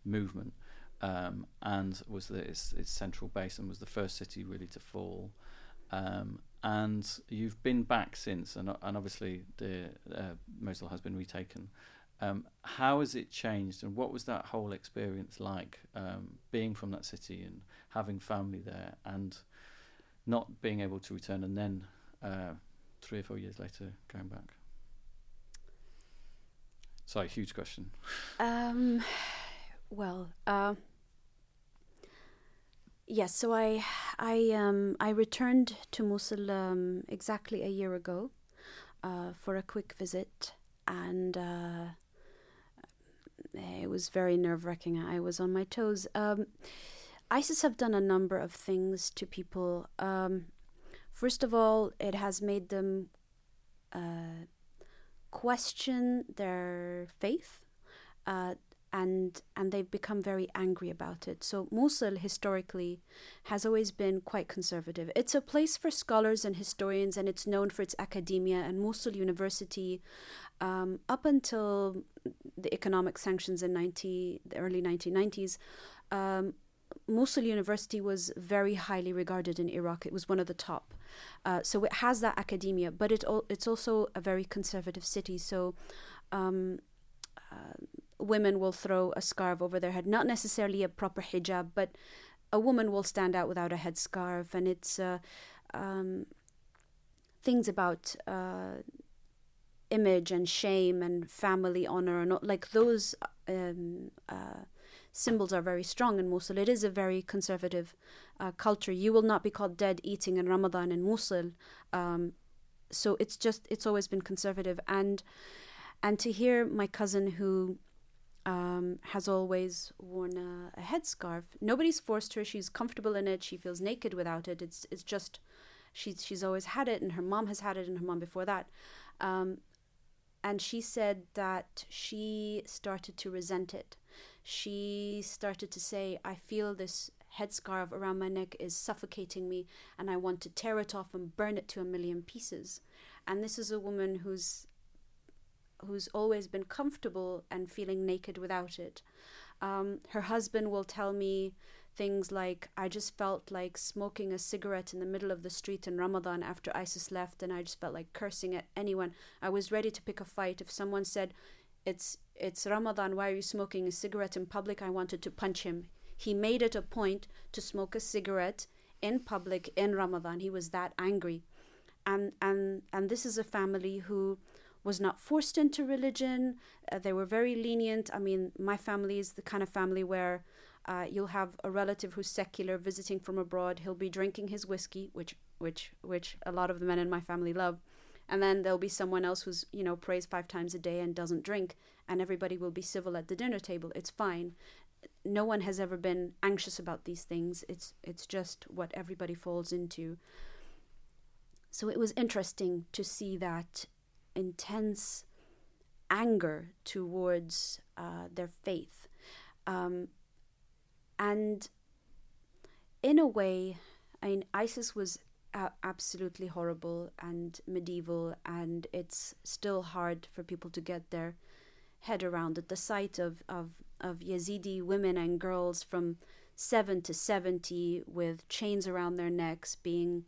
movement, and was its central base, and was the first city really to fall. And you've been back since, and obviously the Mosul has been retaken. How has it changed, and what was that whole experience like, being from that city and having family there and not being able to return, and then 3 or 4 years later going back? Sorry, huge question. Yes, so I returned to Mosul exactly a year ago for a quick visit, and it was very nerve-wracking. I was on my toes. ISIS have done a number of things to people. First of all, it has made them question their faith, and they've become very angry about it. So Mosul, historically, has always been quite conservative. It's a place for scholars and historians, and it's known for its academia. And Mosul University, up until the economic sanctions in the early 1990s, Mosul University was very highly regarded in Iraq. It was one of the top. So it has that academia, but it's also a very conservative city. So women will throw a scarf over their head, not necessarily a proper hijab, but a woman will stand out without a headscarf, and it's things about image and shame and family honor, and like those symbols are very strong in Mosul. It is a very conservative culture. You will not be called dead eating in Ramadan in Mosul, so it's always been conservative, and to hear my cousin who has always worn a headscarf. Nobody's forced her. She's comfortable in it. She feels naked without it. It's just she's always had it, and her mom has had it, and her mom before that. And she said that she started to resent it. She started to say, I feel this headscarf around my neck is suffocating me, and I want to tear it off and burn it to a million pieces. And this is a woman who's always been comfortable and feeling naked without it. Her husband will tell me things like, I just felt like smoking a cigarette in the middle of the street in Ramadan after ISIS left, and I just felt like cursing at anyone. I was ready to pick a fight. If someone said, it's Ramadan, why are you smoking a cigarette in public? I wanted to punch him. He made it a point to smoke a cigarette in public in Ramadan. He was that angry. And this is a family who was not forced into religion. They were very lenient. I mean, my family is the kind of family where you'll have a relative who's secular visiting from abroad. He'll be drinking his whiskey, which a lot of the men in my family love. And then there'll be someone else who's, you know, prays 5 times a day and doesn't drink. And everybody will be civil at the dinner table. It's fine. No one has ever been anxious about these things. It's just what everybody falls into. So it was interesting to see that intense anger towards their faith. And in a way, I mean, ISIS was absolutely horrible and medieval, and it's still hard for people to get their head around it. The sight of Yazidi women and girls from 7 to 70 with chains around their necks being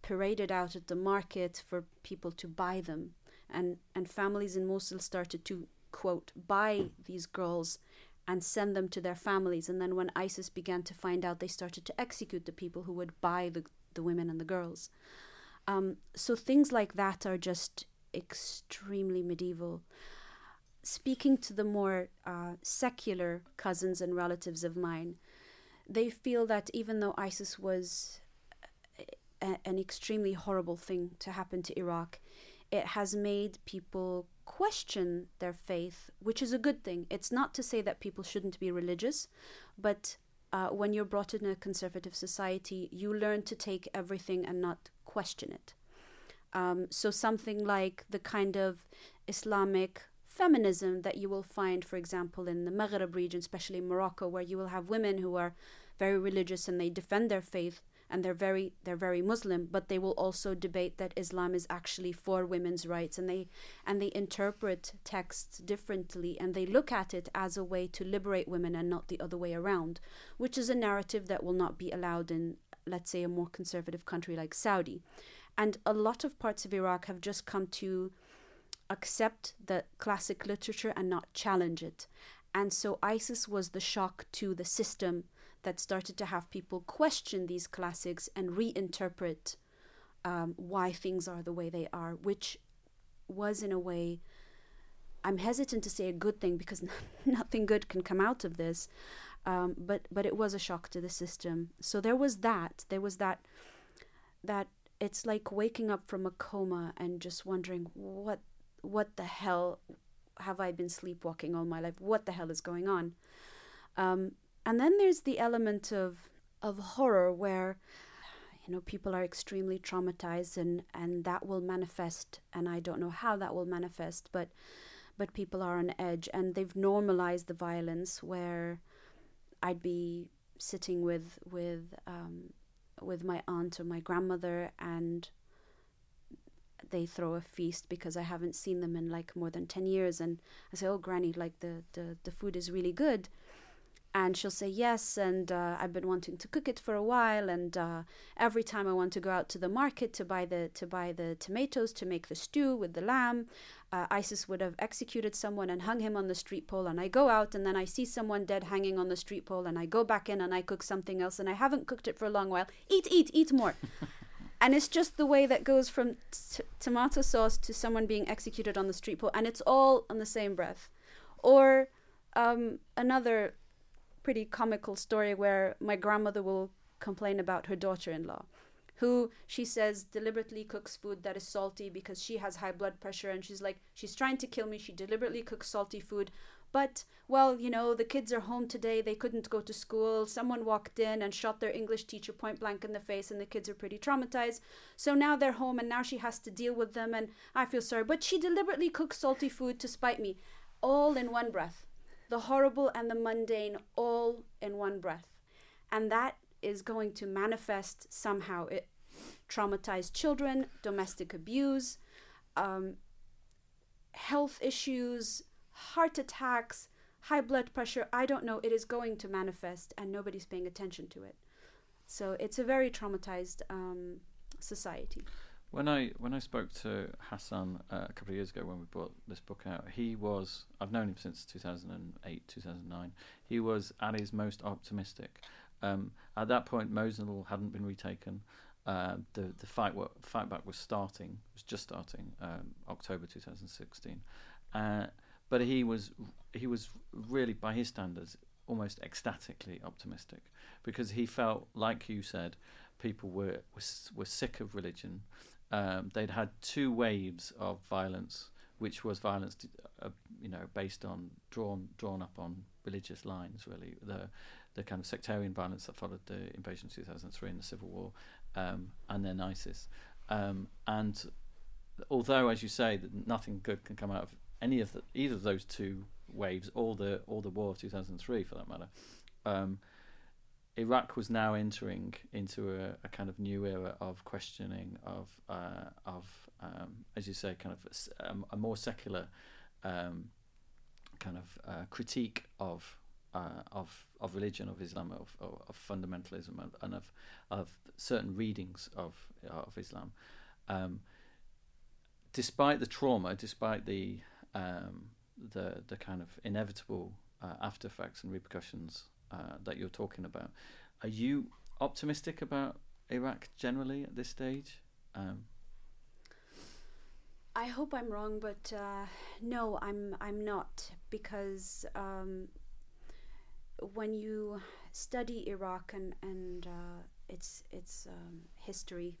paraded out at the market for people to buy them. And families in Mosul started to, quote, buy these girls and send them to their families. And then when ISIS began to find out, they started to execute the people who would buy the women and the girls. So things like that are just extremely medieval. Speaking to the more secular cousins and relatives of mine, they feel that even though ISIS was an extremely horrible thing to happen to Iraq, it has made people question their faith, which is a good thing. It's not to say that people shouldn't be religious, but when you're brought in a conservative society, you learn to take everything and not question it. So something like the kind of Islamic feminism that you will find, for example, in the Maghreb region, especially Morocco, where you will have women who are very religious and they defend their faith, and they're very Muslim, but they will also debate that Islam is actually for women's rights, and they interpret texts differently, and they look at it as a way to liberate women and not the other way around, which is a narrative that will not be allowed in, let's say, a more conservative country like Saudi. And a lot of parts of Iraq have just come to accept the classic literature and not challenge it. And so ISIS was the shock to the system that started to have people question these classics and reinterpret why things are the way they are, which was, in a way, I'm hesitant to say a good thing because nothing good can come out of this, but it was a shock to the system. So there was that it's like waking up from a coma and just wondering what the hell have I been sleepwalking all my life? What the hell is going on? And then there's the element of horror where, you know, people are extremely traumatized and that will manifest, and I don't know how that will manifest, but people are on edge, and they've normalized the violence where I'd be sitting with my aunt or my grandmother and they throw a feast because I haven't seen them in like more than 10 years, and I say, oh, Granny, like the food is really good. And she'll say, yes, and I've been wanting to cook it for a while, and every time I want to go out to the market to buy the tomatoes to make the stew with the lamb, ISIS would have executed someone and hung him on the street pole, and I go out, and then I see someone dead hanging on the street pole, and I go back in, and I cook something else, and I haven't cooked it for a long while. Eat more. And it's just the way that goes from tomato sauce to someone being executed on the street pole, and it's all on the same breath. Or another pretty comical story where my grandmother will complain about her daughter-in-law, who she says deliberately cooks food that is salty because she has high blood pressure, and she's like, she's trying to kill me, she deliberately cooks salty food, but, well, you know, the kids are home today, they couldn't go to school, someone walked in and shot their English teacher point blank in the face, and the kids are pretty traumatized, so now they're home and now she has to deal with them, and I feel sorry, but she deliberately cooks salty food to spite me, all in one breath. The horrible and the mundane all in one breath. And that is going to manifest somehow. It traumatized children, domestic abuse, health issues, heart attacks, high blood pressure. I don't know. It is going to manifest and nobody's paying attention to it. So it's a very traumatized society. When I spoke to Hassan a couple of years ago when we brought this book out, I've known him since 2008, 2009. He was at his most optimistic. At that point, Mosul hadn't been retaken. The fight back was starting. It was just starting. October 2016, but he was really, by his standards, almost ecstatically optimistic, because he felt, like you said, people were sick of religion. They'd had two waves of violence, which was violence, based on drawn up on religious lines. Really, the kind of sectarian violence that followed the invasion of 2003 and the civil war, and then ISIS. And although, as you say, that nothing good can come out of any of either of those two waves, or the war of 2003 for that matter, Iraq was now entering into a kind of new era of questioning, of as you say, kind of a more secular kind of critique of religion, of Islam, of fundamentalism, and of certain readings of Islam. Despite the trauma, despite the kind of inevitable after effects and repercussions that you're talking about, are you optimistic about Iraq generally at this stage? I hope I'm wrong, but no, I'm not, because when you study Iraq and its history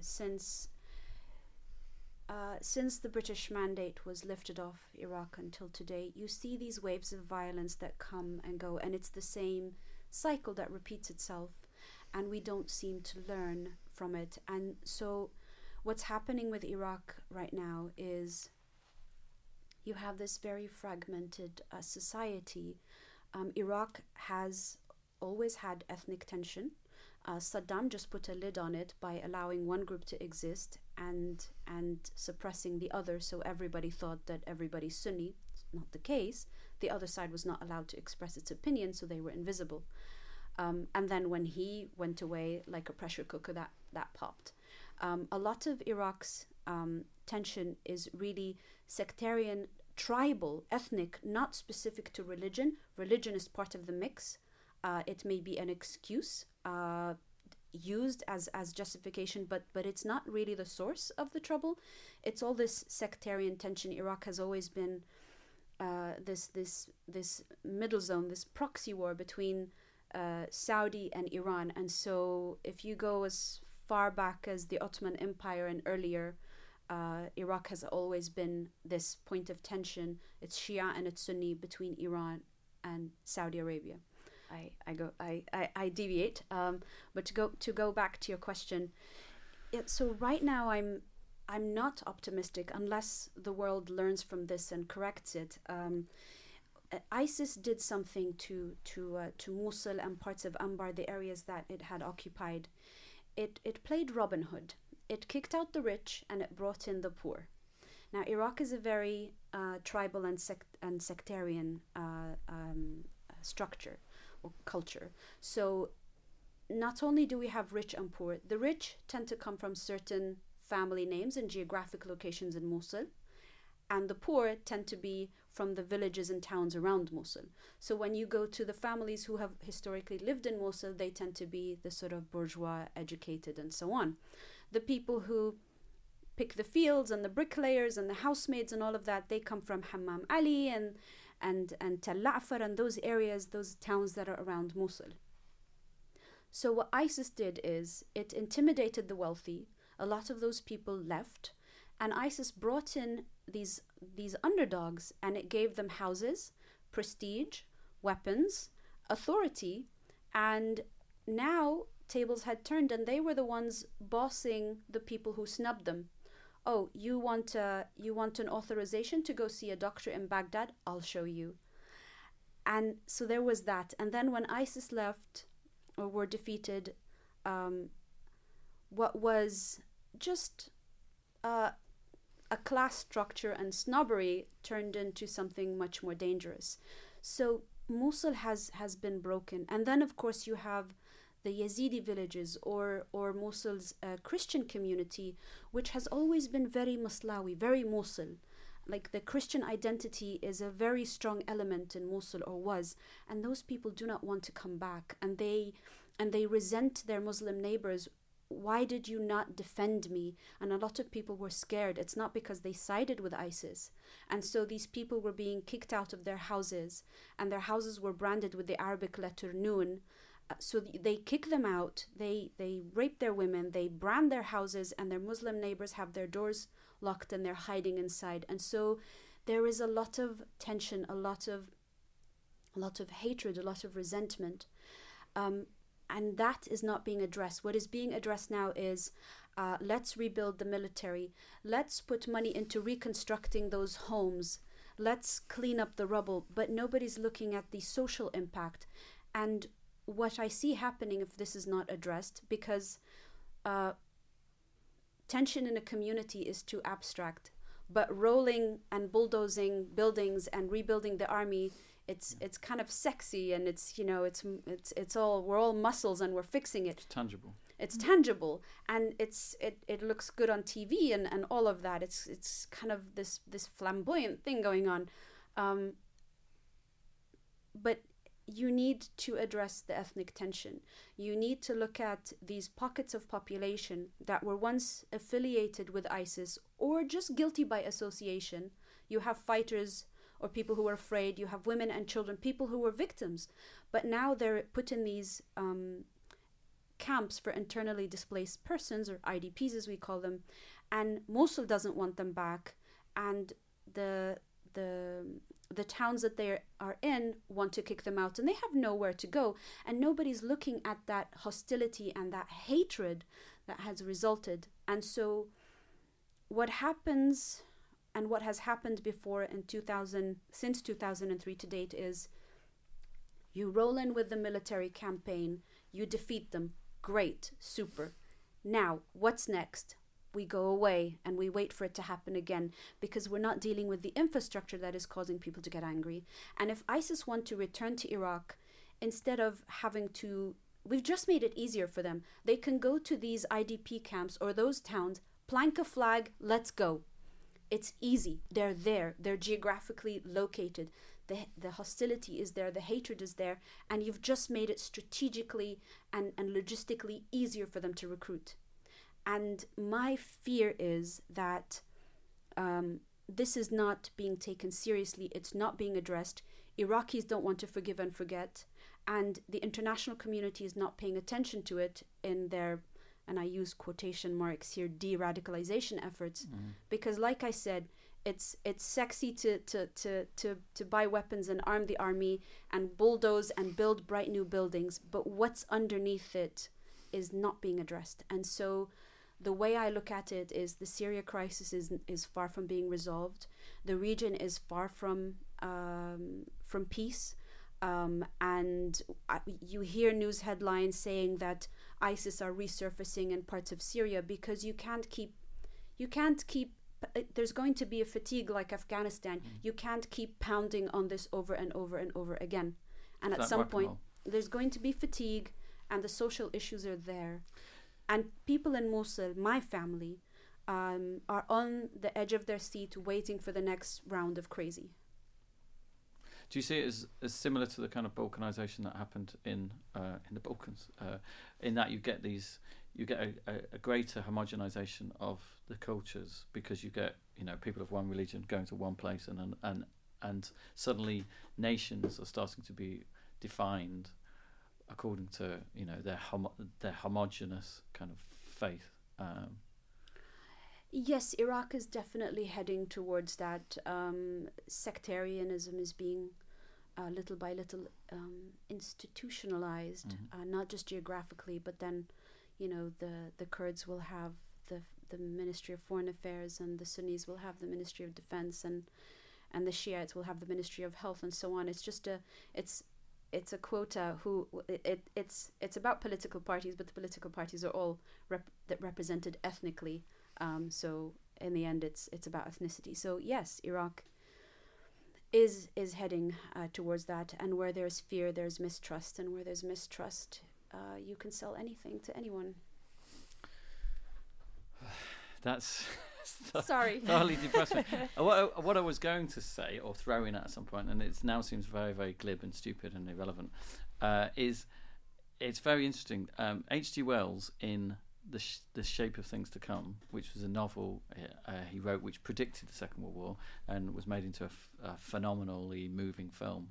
since the British mandate was lifted off Iraq until today, you see these waves of violence that come and go, and it's the same cycle that repeats itself, and we don't seem to learn from it. And so what's happening with Iraq right now is you have this very fragmented society. Iraq has always had ethnic tension. Saddam just put a lid on it by allowing one group to exist and suppressing the other, so everybody thought that everybody's Sunni. It's not the case. The other side was not allowed to express its opinion, so they were invisible. And then when he went away, like a pressure cooker, that popped. A lot of Iraq's tension is really sectarian, tribal, ethnic, not specific to religion. Religion is part of the mix. It may be an excuse used as justification, but it's not really the source of the trouble. It's all this sectarian tension. Iraq has always been this middle zone, this proxy war between Saudi and Iran. And so if you go as far back as the Ottoman Empire and earlier, Iraq has always been this point of tension. It's Shia and it's Sunni between Iran and Saudi Arabia. I deviate, but to go back to your question, so right now I'm not optimistic unless the world learns from this and corrects it. ISIS did something to Mosul and parts of Anbar, the areas that it had occupied. It played Robin Hood. It kicked out the rich and it brought in the poor. Now Iraq is a very tribal and sectarian structure. Culture. So not only do we have rich and poor, the rich tend to come from certain family names and geographic locations in Mosul, and the poor tend to be from the villages and towns around Mosul. So when you go to the families who have historically lived in Mosul, they tend to be the sort of bourgeois, educated, and so on. The people who pick the fields and the bricklayers and the housemaids and all of that, they come from Hammam Ali and Tel La'far and those areas, those towns that are around Mosul. So what ISIS did is it intimidated the wealthy. A lot of those people left, and ISIS brought in these underdogs, and it gave them houses, prestige, weapons, authority, and now tables had turned, and they were the ones bossing the people who snubbed them. Oh, you want an authorization to go see a doctor in Baghdad? I'll show you. And so there was that. And then when ISIS left or were defeated, what was just a class structure and snobbery turned into something much more dangerous. So Mosul has been broken. And then, of course, you have the Yazidi villages or Mosul's Christian community, which has always been very Maslawi, very Mosul. Like the Christian identity is a very strong element in Mosul, or was, and those people do not want to come back, and they resent their Muslim neighbors. Why did you not defend me? And a lot of people were scared. It's not because they sided with ISIS. And so these people were being kicked out of their houses, and their houses were branded with the Arabic letter Noon. So they kick them out, they rape their women, they brand their houses, and their Muslim neighbors have their doors locked and they're hiding inside. And so there is a lot of tension, a lot of hatred, a lot of resentment. And that is not being addressed. What is being addressed now is let's rebuild the military. Let's put money into reconstructing those homes. Let's clean up the rubble. But nobody's looking at the social impact. And what I see happening if this is not addressed, because tension in a community is too abstract. But rolling and bulldozing buildings and rebuilding the army, it's kind of sexy, and it's all, we're all muscles and we're fixing it. It's tangible. It's tangible, and it looks good on TV and all of that. It's kind of this flamboyant thing going on, but you need to address the ethnic tension. You need to look at these pockets of population that were once affiliated with ISIS or just guilty by association. You have fighters or people who are afraid, you have women and children, people who were victims. But now they're put in these camps for internally displaced persons, or IDPs as we call them, and Mosul doesn't want them back, and the towns that they are in want to kick them out, and they have nowhere to go, and nobody's looking at that hostility and that hatred that has resulted. And so what happens, and what has happened before since 2003 to date, is you roll in with the military campaign, you defeat them, great, super. Now, what's next? We go away and we wait for it to happen again, because we're not dealing with the infrastructure that is causing people to get angry. And if ISIS want to return to Iraq, instead of having to, we've just made it easier for them. They can go to these IDP camps or those towns, plank a flag, let's go. It's easy. They're there. They're geographically located. The hostility is there. The hatred is there. And you've just made it strategically and logistically easier for them to recruit. And my fear is that this is not being taken seriously. It's not being addressed. Iraqis don't want to forgive and forget. And the international community is not paying attention to it in their, and I use quotation marks here, de-radicalization efforts, because like I said, it's sexy to buy weapons and arm the army and bulldoze and build bright new buildings, but what's underneath it is not being addressed. And so the way I look at it is the Syria crisis is far from being resolved. The region is far from peace. And you hear news headlines saying that ISIS are resurfacing in parts of Syria, because you can't keep. There's going to be a fatigue like Afghanistan. You can't keep pounding on this over and over and over again. And at some point, there's going to be fatigue, and the social issues are there. And people in Mosul, my family, are on the edge of their seat waiting for the next round of crazy. Do you see it as similar to the kind of balkanization that happened in the Balkans, in that you get a greater homogenization of the cultures, because you get, people of one religion going to one place, and suddenly nations are starting to be defined according to their homogenous kind of faith. Yes, Iraq is definitely heading towards that. Sectarianism is being little by little institutionalized, not just geographically, but then, the Kurds will have the Ministry of Foreign Affairs, and the Sunnis will have the Ministry of Defense, and the Shiites will have the Ministry of Health, and so on. It's just it's a quota. It's about political parties, but the political parties are all represented ethnically. So in the end, it's about ethnicity. So yes, Iraq is heading towards that. And where there's fear, there's mistrust. And where there's mistrust, you can sell anything to anyone. That's sorry, thoroughly depressing. What I was going to say or throw in at some point, and it now seems very, very glib and stupid and irrelevant, is it's very interesting. H.G. Wells in The Shape of Things to Come, which was a novel he wrote which predicted the Second World War and was made into a phenomenally moving film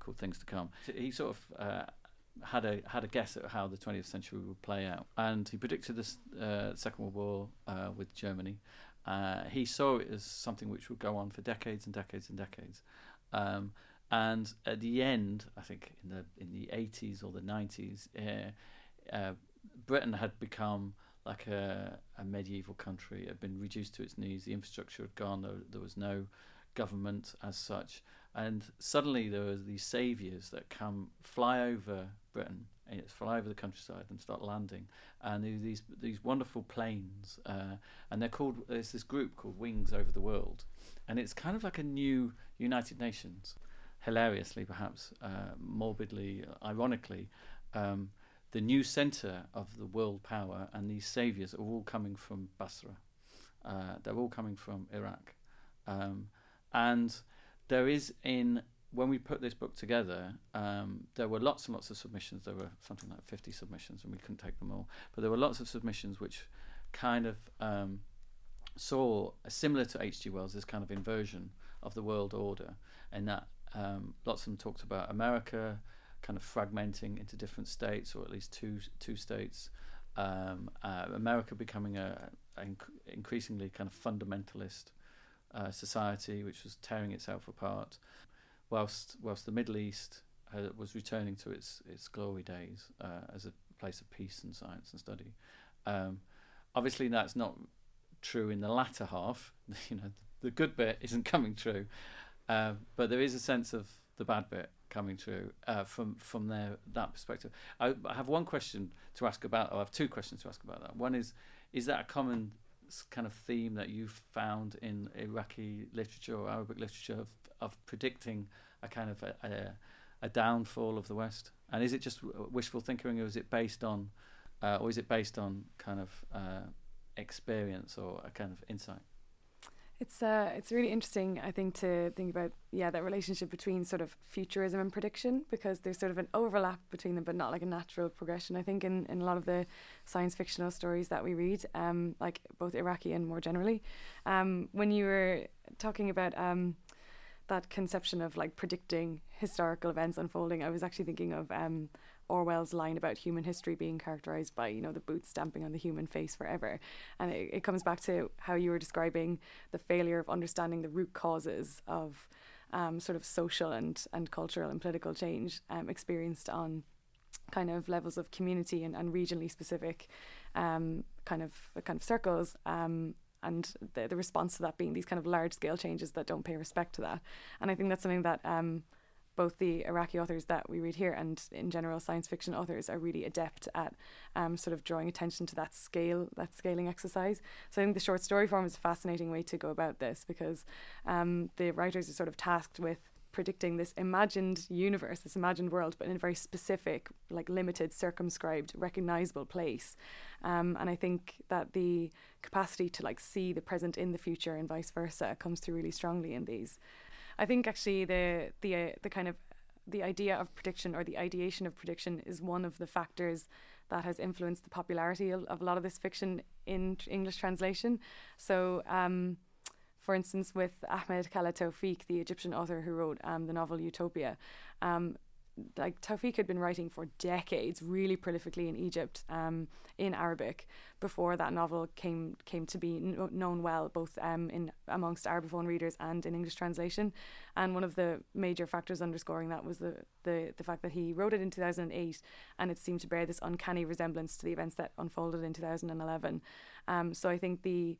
called Things to Come. He sort of had a guess at how the 20th century would play out, and he predicted this Second World War with Germany. He saw it as something which would go on for decades and decades and decades. And at the end, I think in the 80s or the 90s, Britain had become like a medieval country. It had been reduced to its knees. The infrastructure had gone. There was no government as such. And suddenly there were these saviours that come fly over Britain, fly over the countryside and start landing. And there were these wonderful planes. And they're called. There's this group called Wings Over the World. And it's kind of like a new United Nations, hilariously perhaps, morbidly, ironically. The new centre of the world power, and these saviours are all coming from Basra. They're all coming from Iraq. And there is when we put this book together, there were lots and lots of submissions. There were something like 50 submissions, and we couldn't take them all. But there were lots of submissions which kind of saw, similar to H.G. Wells, this kind of inversion of the world order, in that lots of them talked about America kind of fragmenting into different states, or at least two states. America becoming an increasingly kind of fundamentalist society, which was tearing itself apart, whilst the Middle East was returning to its glory days as a place of peace and science and study. Obviously, that's not true in the latter half. You know, the good bit isn't coming true, but there is a sense of the bad bit coming true from that perspective. I have one question to ask about, or I have two questions to ask about that. One is that a common kind of theme that you've found in Iraqi literature or Arabic literature of predicting a kind of a downfall of the West? And is it just wishful thinking, or is it based on, kind of experience or a kind of insight? It's really interesting, I think, to think about, that relationship between sort of futurism and prediction, because there's sort of an overlap between them, but not like a natural progression. I think in a lot of the science fictional stories that we read, like both Iraqi and more generally, when you were talking about that conception of like predicting historical events unfolding, I was actually thinking of Orwell's line about human history being characterized by, the boots stamping on the human face forever. And it comes back to how you were describing the failure of understanding the root causes of sort of social and cultural and political change experienced on kind of levels of community and regionally specific kind of circles. And the response to that being these kind of large scale changes that don't pay respect to that. And I think that's something that both the Iraqi authors that we read here and in general science fiction authors are really adept at sort of drawing attention to that scale, that scaling exercise. So I think the short story form is a fascinating way to go about this, because the writers are sort of tasked with predicting this imagined universe, this imagined world, but in a very specific, like limited, circumscribed, recognizable place. And I think that the capacity to like see the present in the future and vice versa comes through really strongly in these. I think actually the kind of the idea of prediction or the ideation of prediction is one of the factors that has influenced the popularity of a lot of this fiction in English translation. So, for instance, with Ahmed Kala Tawfiq, the Egyptian author who wrote the novel Utopia, like Tawfiq had been writing for decades really prolifically in Egypt in Arabic before that novel came to be known well, both in amongst Arabophone readers and in English translation. And one of the major factors underscoring that was the fact that he wrote it in 2008, and it seemed to bear this uncanny resemblance to the events that unfolded in 2011. So I think the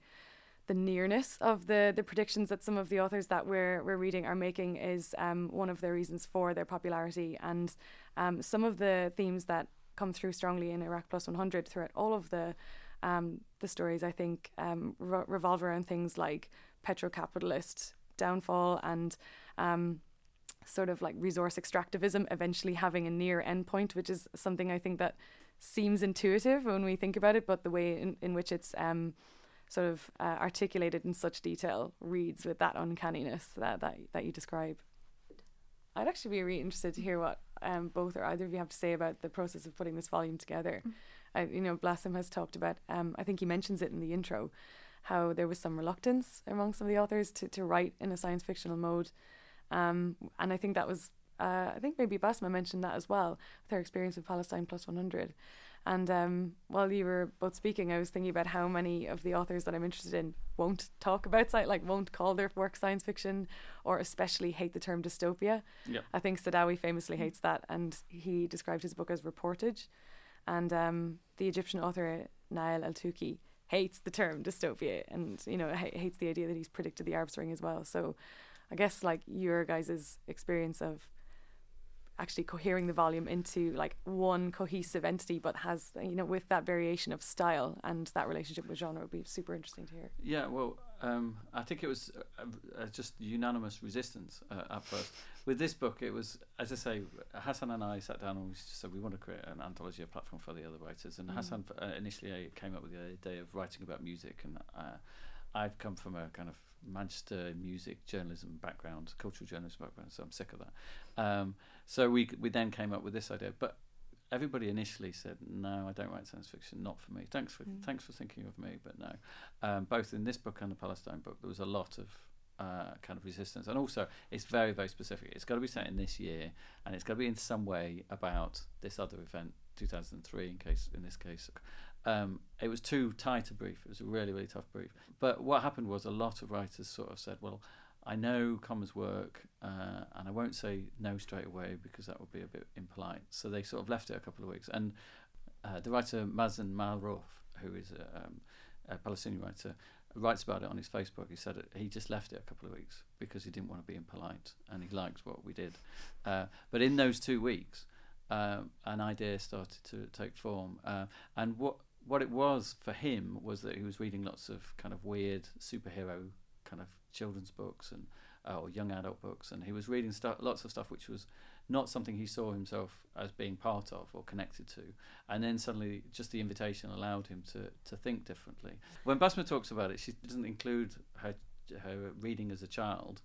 nearness of the predictions that some of the authors that we're reading are making is one of the reasons for their popularity. And some of the themes that come through strongly in Iraq Plus 100 throughout all of the stories, I think, revolve around things like petrocapitalist downfall and sort of like resource extractivism eventually having a near endpoint, which is something I think that seems intuitive when we think about it, but the way in which it's sort of articulated in such detail reads with that uncanniness that you describe. I'd actually be really interested to hear what both or either of you have to say about the process of putting this volume together. Blasim has talked about, I think he mentions it in the intro, how there was some reluctance among some of the authors to write in a science fictional mode. And I think that was, I think maybe Basma mentioned that as well, with her experience with Palestine +100. And while you were both speaking, I was thinking about how many of the authors that I'm interested in won't talk about science, like won't call their work science fiction, or especially hate the term dystopia. Yep. I think Sadawi famously hates that, and he described his book as reportage. And the Egyptian author Nail El-Touki hates the term dystopia, and hates the idea that he's predicted the Arab Spring as well. So I guess like your guys' experience of actually cohering the volume into like one cohesive entity, but has, with that variation of style and that relationship with genre would be super interesting to hear. Yeah, well, I think it was just unanimous resistance at first. With this book, it was, as I say, Hassan and I sat down and we said we want to create an anthology, a platform for the other writers. And Hassan initially came up with the idea of writing about music, and I've come from a kind of Manchester music journalism background, cultural journalism background, so I'm sick of that. So we then came up with this idea, but everybody initially said, no, I don't write science fiction, not for me. Thanks for thinking of me, but no. Both in this book and the Palestine book, there was a lot of kind of resistance, and also it's very, very specific. It's got to be set in this year, and it's got to be in some way about this other event, 2003, in this case. It was too tight a brief. It was a really, really tough brief. But what happened was a lot of writers sort of said, well, I know Comma's work, and I won't say no straight away because that would be a bit impolite. So they sort of left it a couple of weeks. And the writer Mazen Malrouf, who is a Palestinian writer, writes about it on his Facebook. He said he just left it a couple of weeks because he didn't want to be impolite and he liked what we did. But in those 2 weeks, an idea started to take form. And what it was for him was that he was reading lots of kind of weird superhero kind of children's books and or young adult books, and he was reading lots of stuff which was not something he saw himself as being part of or connected to. And then suddenly just the invitation allowed him to think differently. When Basma talks about it, she doesn't include her reading as a child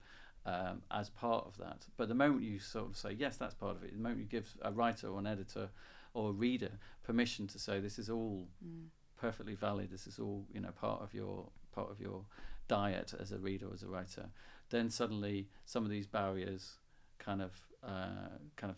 as part of that. But the moment you sort of say, yes, that's part of it, the moment you give a writer or an editor or a reader permission to say this is all perfectly valid, this is all part of your diet as a reader, as a writer, then suddenly some of these barriers kind of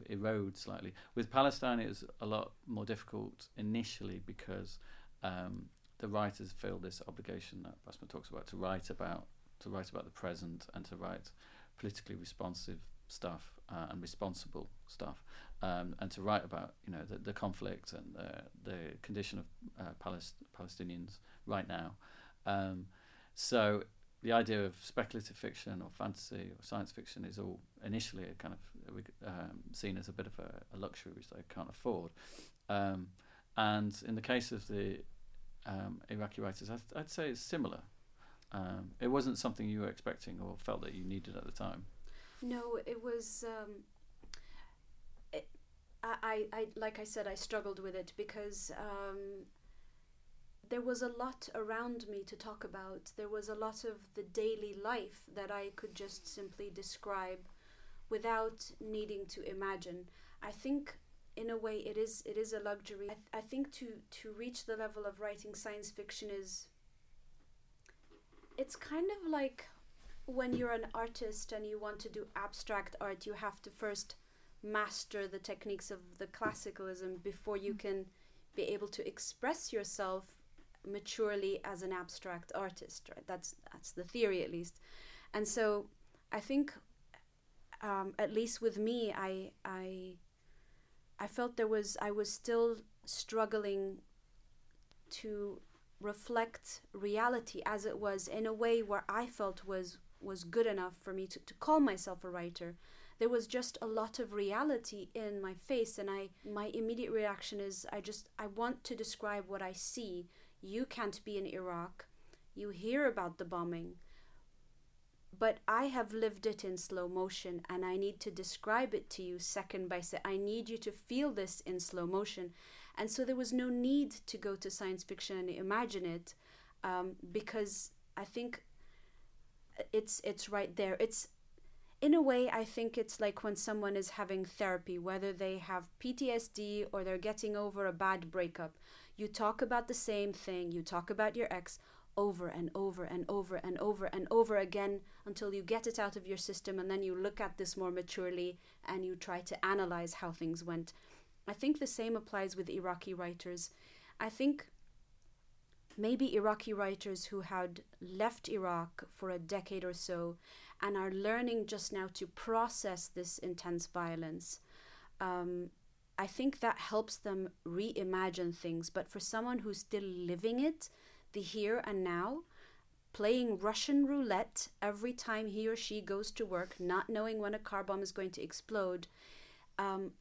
erode slightly. With Palestine it was a lot more difficult initially because the writers feel this obligation that Basma talks about to write about the present and to write politically responsive stuff and responsible stuff, and to write about the conflict and the condition of Palestinians right now. So the idea of speculative fiction or fantasy or science fiction is all initially kind of seen as a bit of a luxury which they can't afford. And in the case of the Iraqi writers, I'd say it's similar. It wasn't something you were expecting or felt that you needed at the time. No, it was. I like I said, I struggled with it because there was a lot around me to talk about. There was a lot of the daily life that I could just simply describe without needing to imagine. I think, in a way, it is a luxury. I think to reach the level of writing science fiction is. It's kind of like. When you're an artist and you want to do abstract art, you have to first master the techniques of the classicalism before you can be able to express yourself maturely as an abstract artist, right? That's the theory, at least. And so I think, at least with me, I felt I was still struggling to reflect reality as it was, in a way where I felt was good enough for me to call myself a writer. There was just a lot of reality in my face, and my immediate reaction is I want to describe what I see. You can't be in Iraq. You hear about the bombing. but I have lived it in slow motion, and I need to describe it to you second by second. I need you to feel this in slow motion. And so there was no need to go to science fiction and imagine it, because I think it's right there. It's, in a way, I think it's like when someone is having therapy, whether they have PTSD or they're getting over a bad breakup. You talk about the same thing, you talk about your ex over and over and over and over and over again until you get it out of your system, and then you look at this more maturely and you try to analyze how things went. I think the same applies with Iraqi writers. I think maybe Iraqi writers who had left Iraq for a decade or so and are learning just now to process this intense violence. I think that helps them reimagine things. But for someone who's still living it, the here and now, playing Russian roulette every time he or she goes to work, not knowing when a car bomb is going to explode,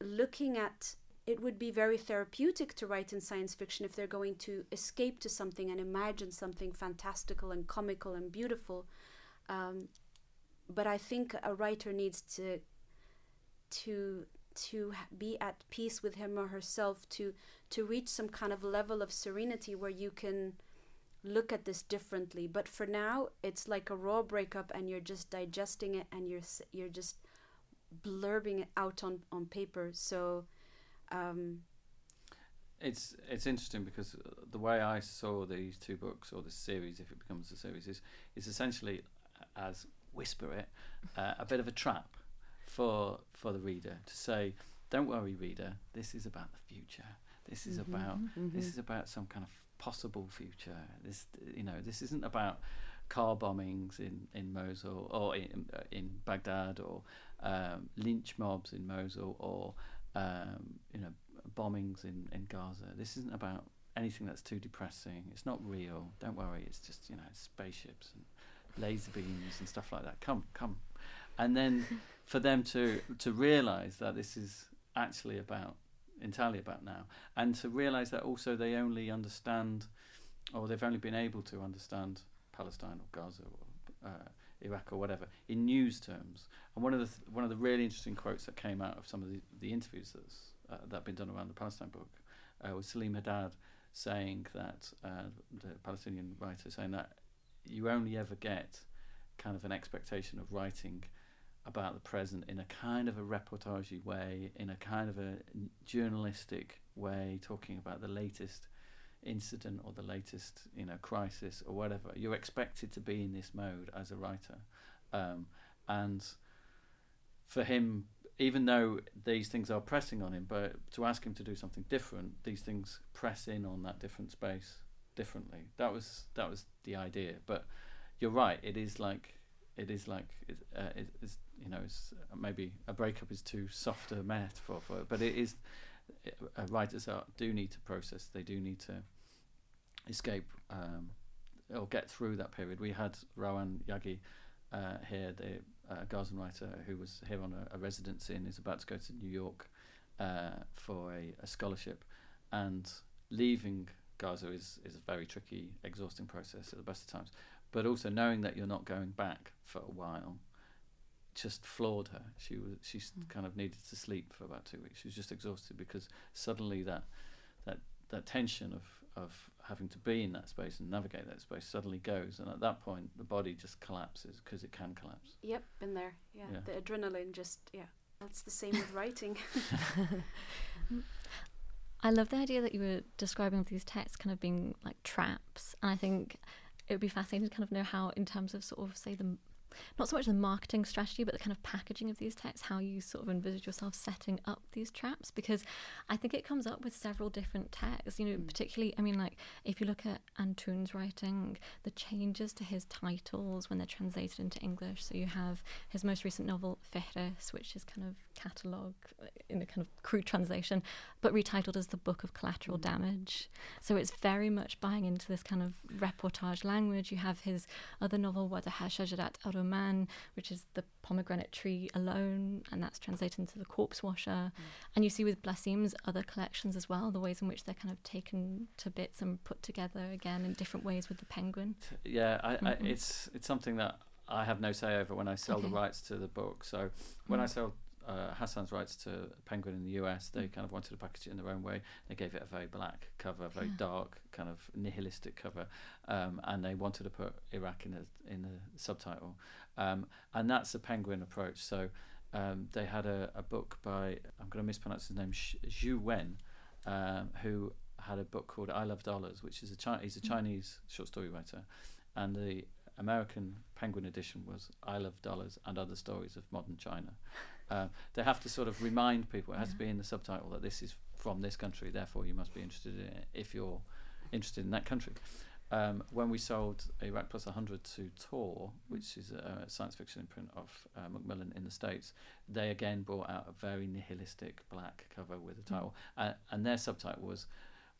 looking at... It would be very therapeutic to write in science fiction if they're going to escape to something and imagine something fantastical and comical and beautiful. But I think a writer needs to be at peace with him or herself to reach some kind of level of serenity where you can look at this differently. But for now, it's like a raw breakup, and you're just digesting it, and you're just blurbing it out on paper. So it's interesting, because the way I saw these two books, or this series, if it becomes a series, is essentially, as Whisper It, a bit of a trap for the reader to say, don't worry, reader, this is about the future. This is about some kind of possible future. This isn't about car bombings in Mosul or in Baghdad, or lynch mobs in Mosul, or bombings in Gaza. This isn't about anything that's too depressing. It's not real. Don't worry. It's just, spaceships and laser beams and stuff like that. Come. And then for them to realise that this is actually entirely about now, and to realise that also they only understand, or they've only been able to understand, Palestine or Gaza or Iraq or whatever in news terms. And one of the really interesting quotes that came out of some of the interviews that have been done around the Palestine book was Salim Haddad saying that, the Palestinian writer, saying that you only ever get kind of an expectation of writing about the present in a kind of a reportagey way, in a kind of a journalistic way, talking about the latest incident or the latest crisis or whatever. You're expected to be in this mode as a writer, and for him, even though these things are pressing on him, but to ask him to do something different, these things press in on that different space differently. That was the idea. But you're right, it's maybe a breakup is too soft a metaphor for it, but it is. Writers do need to process. They do need to escape or get through that period. We had Rawan Yaghi here, the Gazan writer who was here on a residency and is about to go to New York for a scholarship. And leaving Gaza is a very tricky, exhausting process at the best of times. But also knowing that you're not going back for a while just floored her. She kind of needed to sleep for about 2 weeks. She was just exhausted, because suddenly that tension of having to be in that space and navigate that space suddenly goes, and at that point the body just collapses, because it can collapse. Yep, been there. Yeah. The adrenaline just, yeah. That's the same with writing. I love the idea that you were describing of these texts kind of being like traps, and I think it would be fascinating to kind of know how, in terms of sort of, say, the not so much the marketing strategy, but the kind of packaging of these texts, how you sort of envisage yourself setting up these traps, because I think it comes up with several different texts, particularly, I mean, like, if you look at Antoon's writing, the changes to his titles when they're translated into English. So you have his most recent novel, Fihris, which is kind of catalogue in a kind of crude translation, but retitled as The Book of Collateral Damage. So it's very much buying into this kind of reportage language. You have his other novel, Wadi Hashish, Man, which is The Pomegranate Tree Alone, and that's translated into The Corpse Washer. And you see with Blasim's other collections as well, the ways in which they're kind of taken to bits and put together again in different ways with The Penguin. Yeah, it's something that I have no say over when I sell the rights to the book. So when I sold Hassan's rights to Penguin in the US, they kind of wanted to package it in their own way. They gave it a very black cover, very dark, kind of nihilistic cover, and they wanted to put Iraq in the subtitle, and that's the Penguin approach. So they had a book by, I'm going to mispronounce his name, Zhu Wen, who had a book called I Love Dollars, which is he's a Chinese short story writer, and the American Penguin edition was I Love Dollars and Other Stories of Modern China. They have to sort of remind people, it has to be in the subtitle, that this is from this country, therefore you must be interested in it if you're interested in that country. When we sold Iraq Plus 100 to Tor, which is a science fiction imprint of Macmillan in the States, they again brought out a very nihilistic black cover with a title, and their subtitle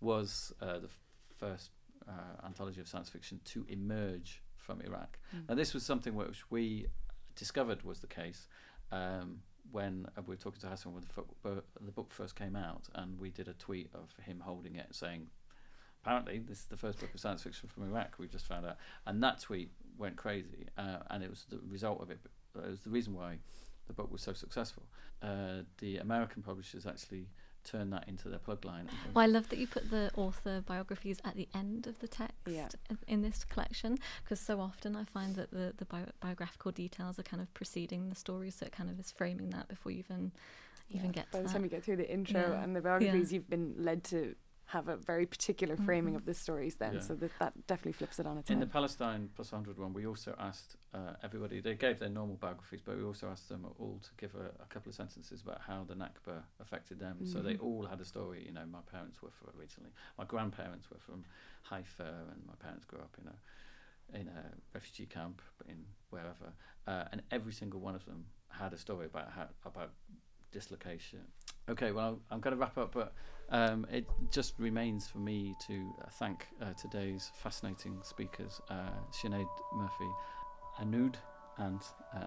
was the first anthology of science fiction to emerge from Iraq. Now this was something which we discovered was the case when we were talking to Hassan when the book first came out, and we did a tweet of him holding it saying, apparently this is the first book of science fiction from Iraq, we just found out. And that tweet went crazy, and it was the result of it. It was the reason why the book was so successful. The American publishers actually turn that into their plug line. Well, I love that you put the author biographies at the end of the text in this collection, because so often I find that the biographical details are kind of preceding the story, so it kind of is framing that before you even get to that. By the time you get through the intro and the biographies, you've been led to have a very particular framing of the stories then, so that definitely flips it on its head. In the Palestine Plus 100 one, we also asked everybody, they gave their normal biographies, but we also asked them all to give a couple of sentences about how the Nakba affected them. So they all had a story, you know, my parents were from originally, my grandparents were from Haifa, and my parents grew up in a refugee camp in wherever, and every single one of them had a story about dislocation. Okay, well, I'm going to wrap up, but it just remains for me to thank today's fascinating speakers, Sinead Murphy, Anoud, and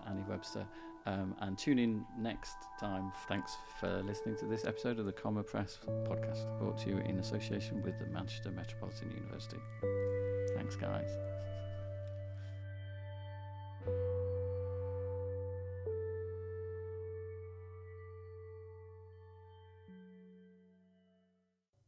Annie Webster. And tune in next time. Thanks for listening to this episode of the Comma Press podcast, brought to you in association with the Manchester Metropolitan University. Thanks, guys.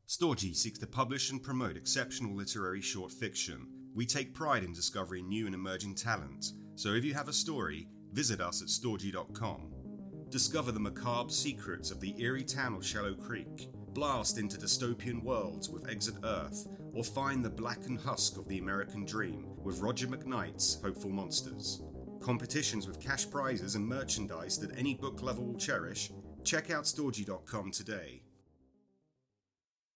Storgy seeks to publish and promote exceptional literary short fiction. We take pride in discovering new and emerging talent, so if you have a story, visit us at storgy.com. Discover the macabre secrets of the eerie town of Shallow Creek, blast into dystopian worlds with Exit Earth, or find the blackened husk of the American dream with Roger McKnight's Hopeful Monsters. Competitions with cash prizes and merchandise that any book lover will cherish. Check out storgy.com today.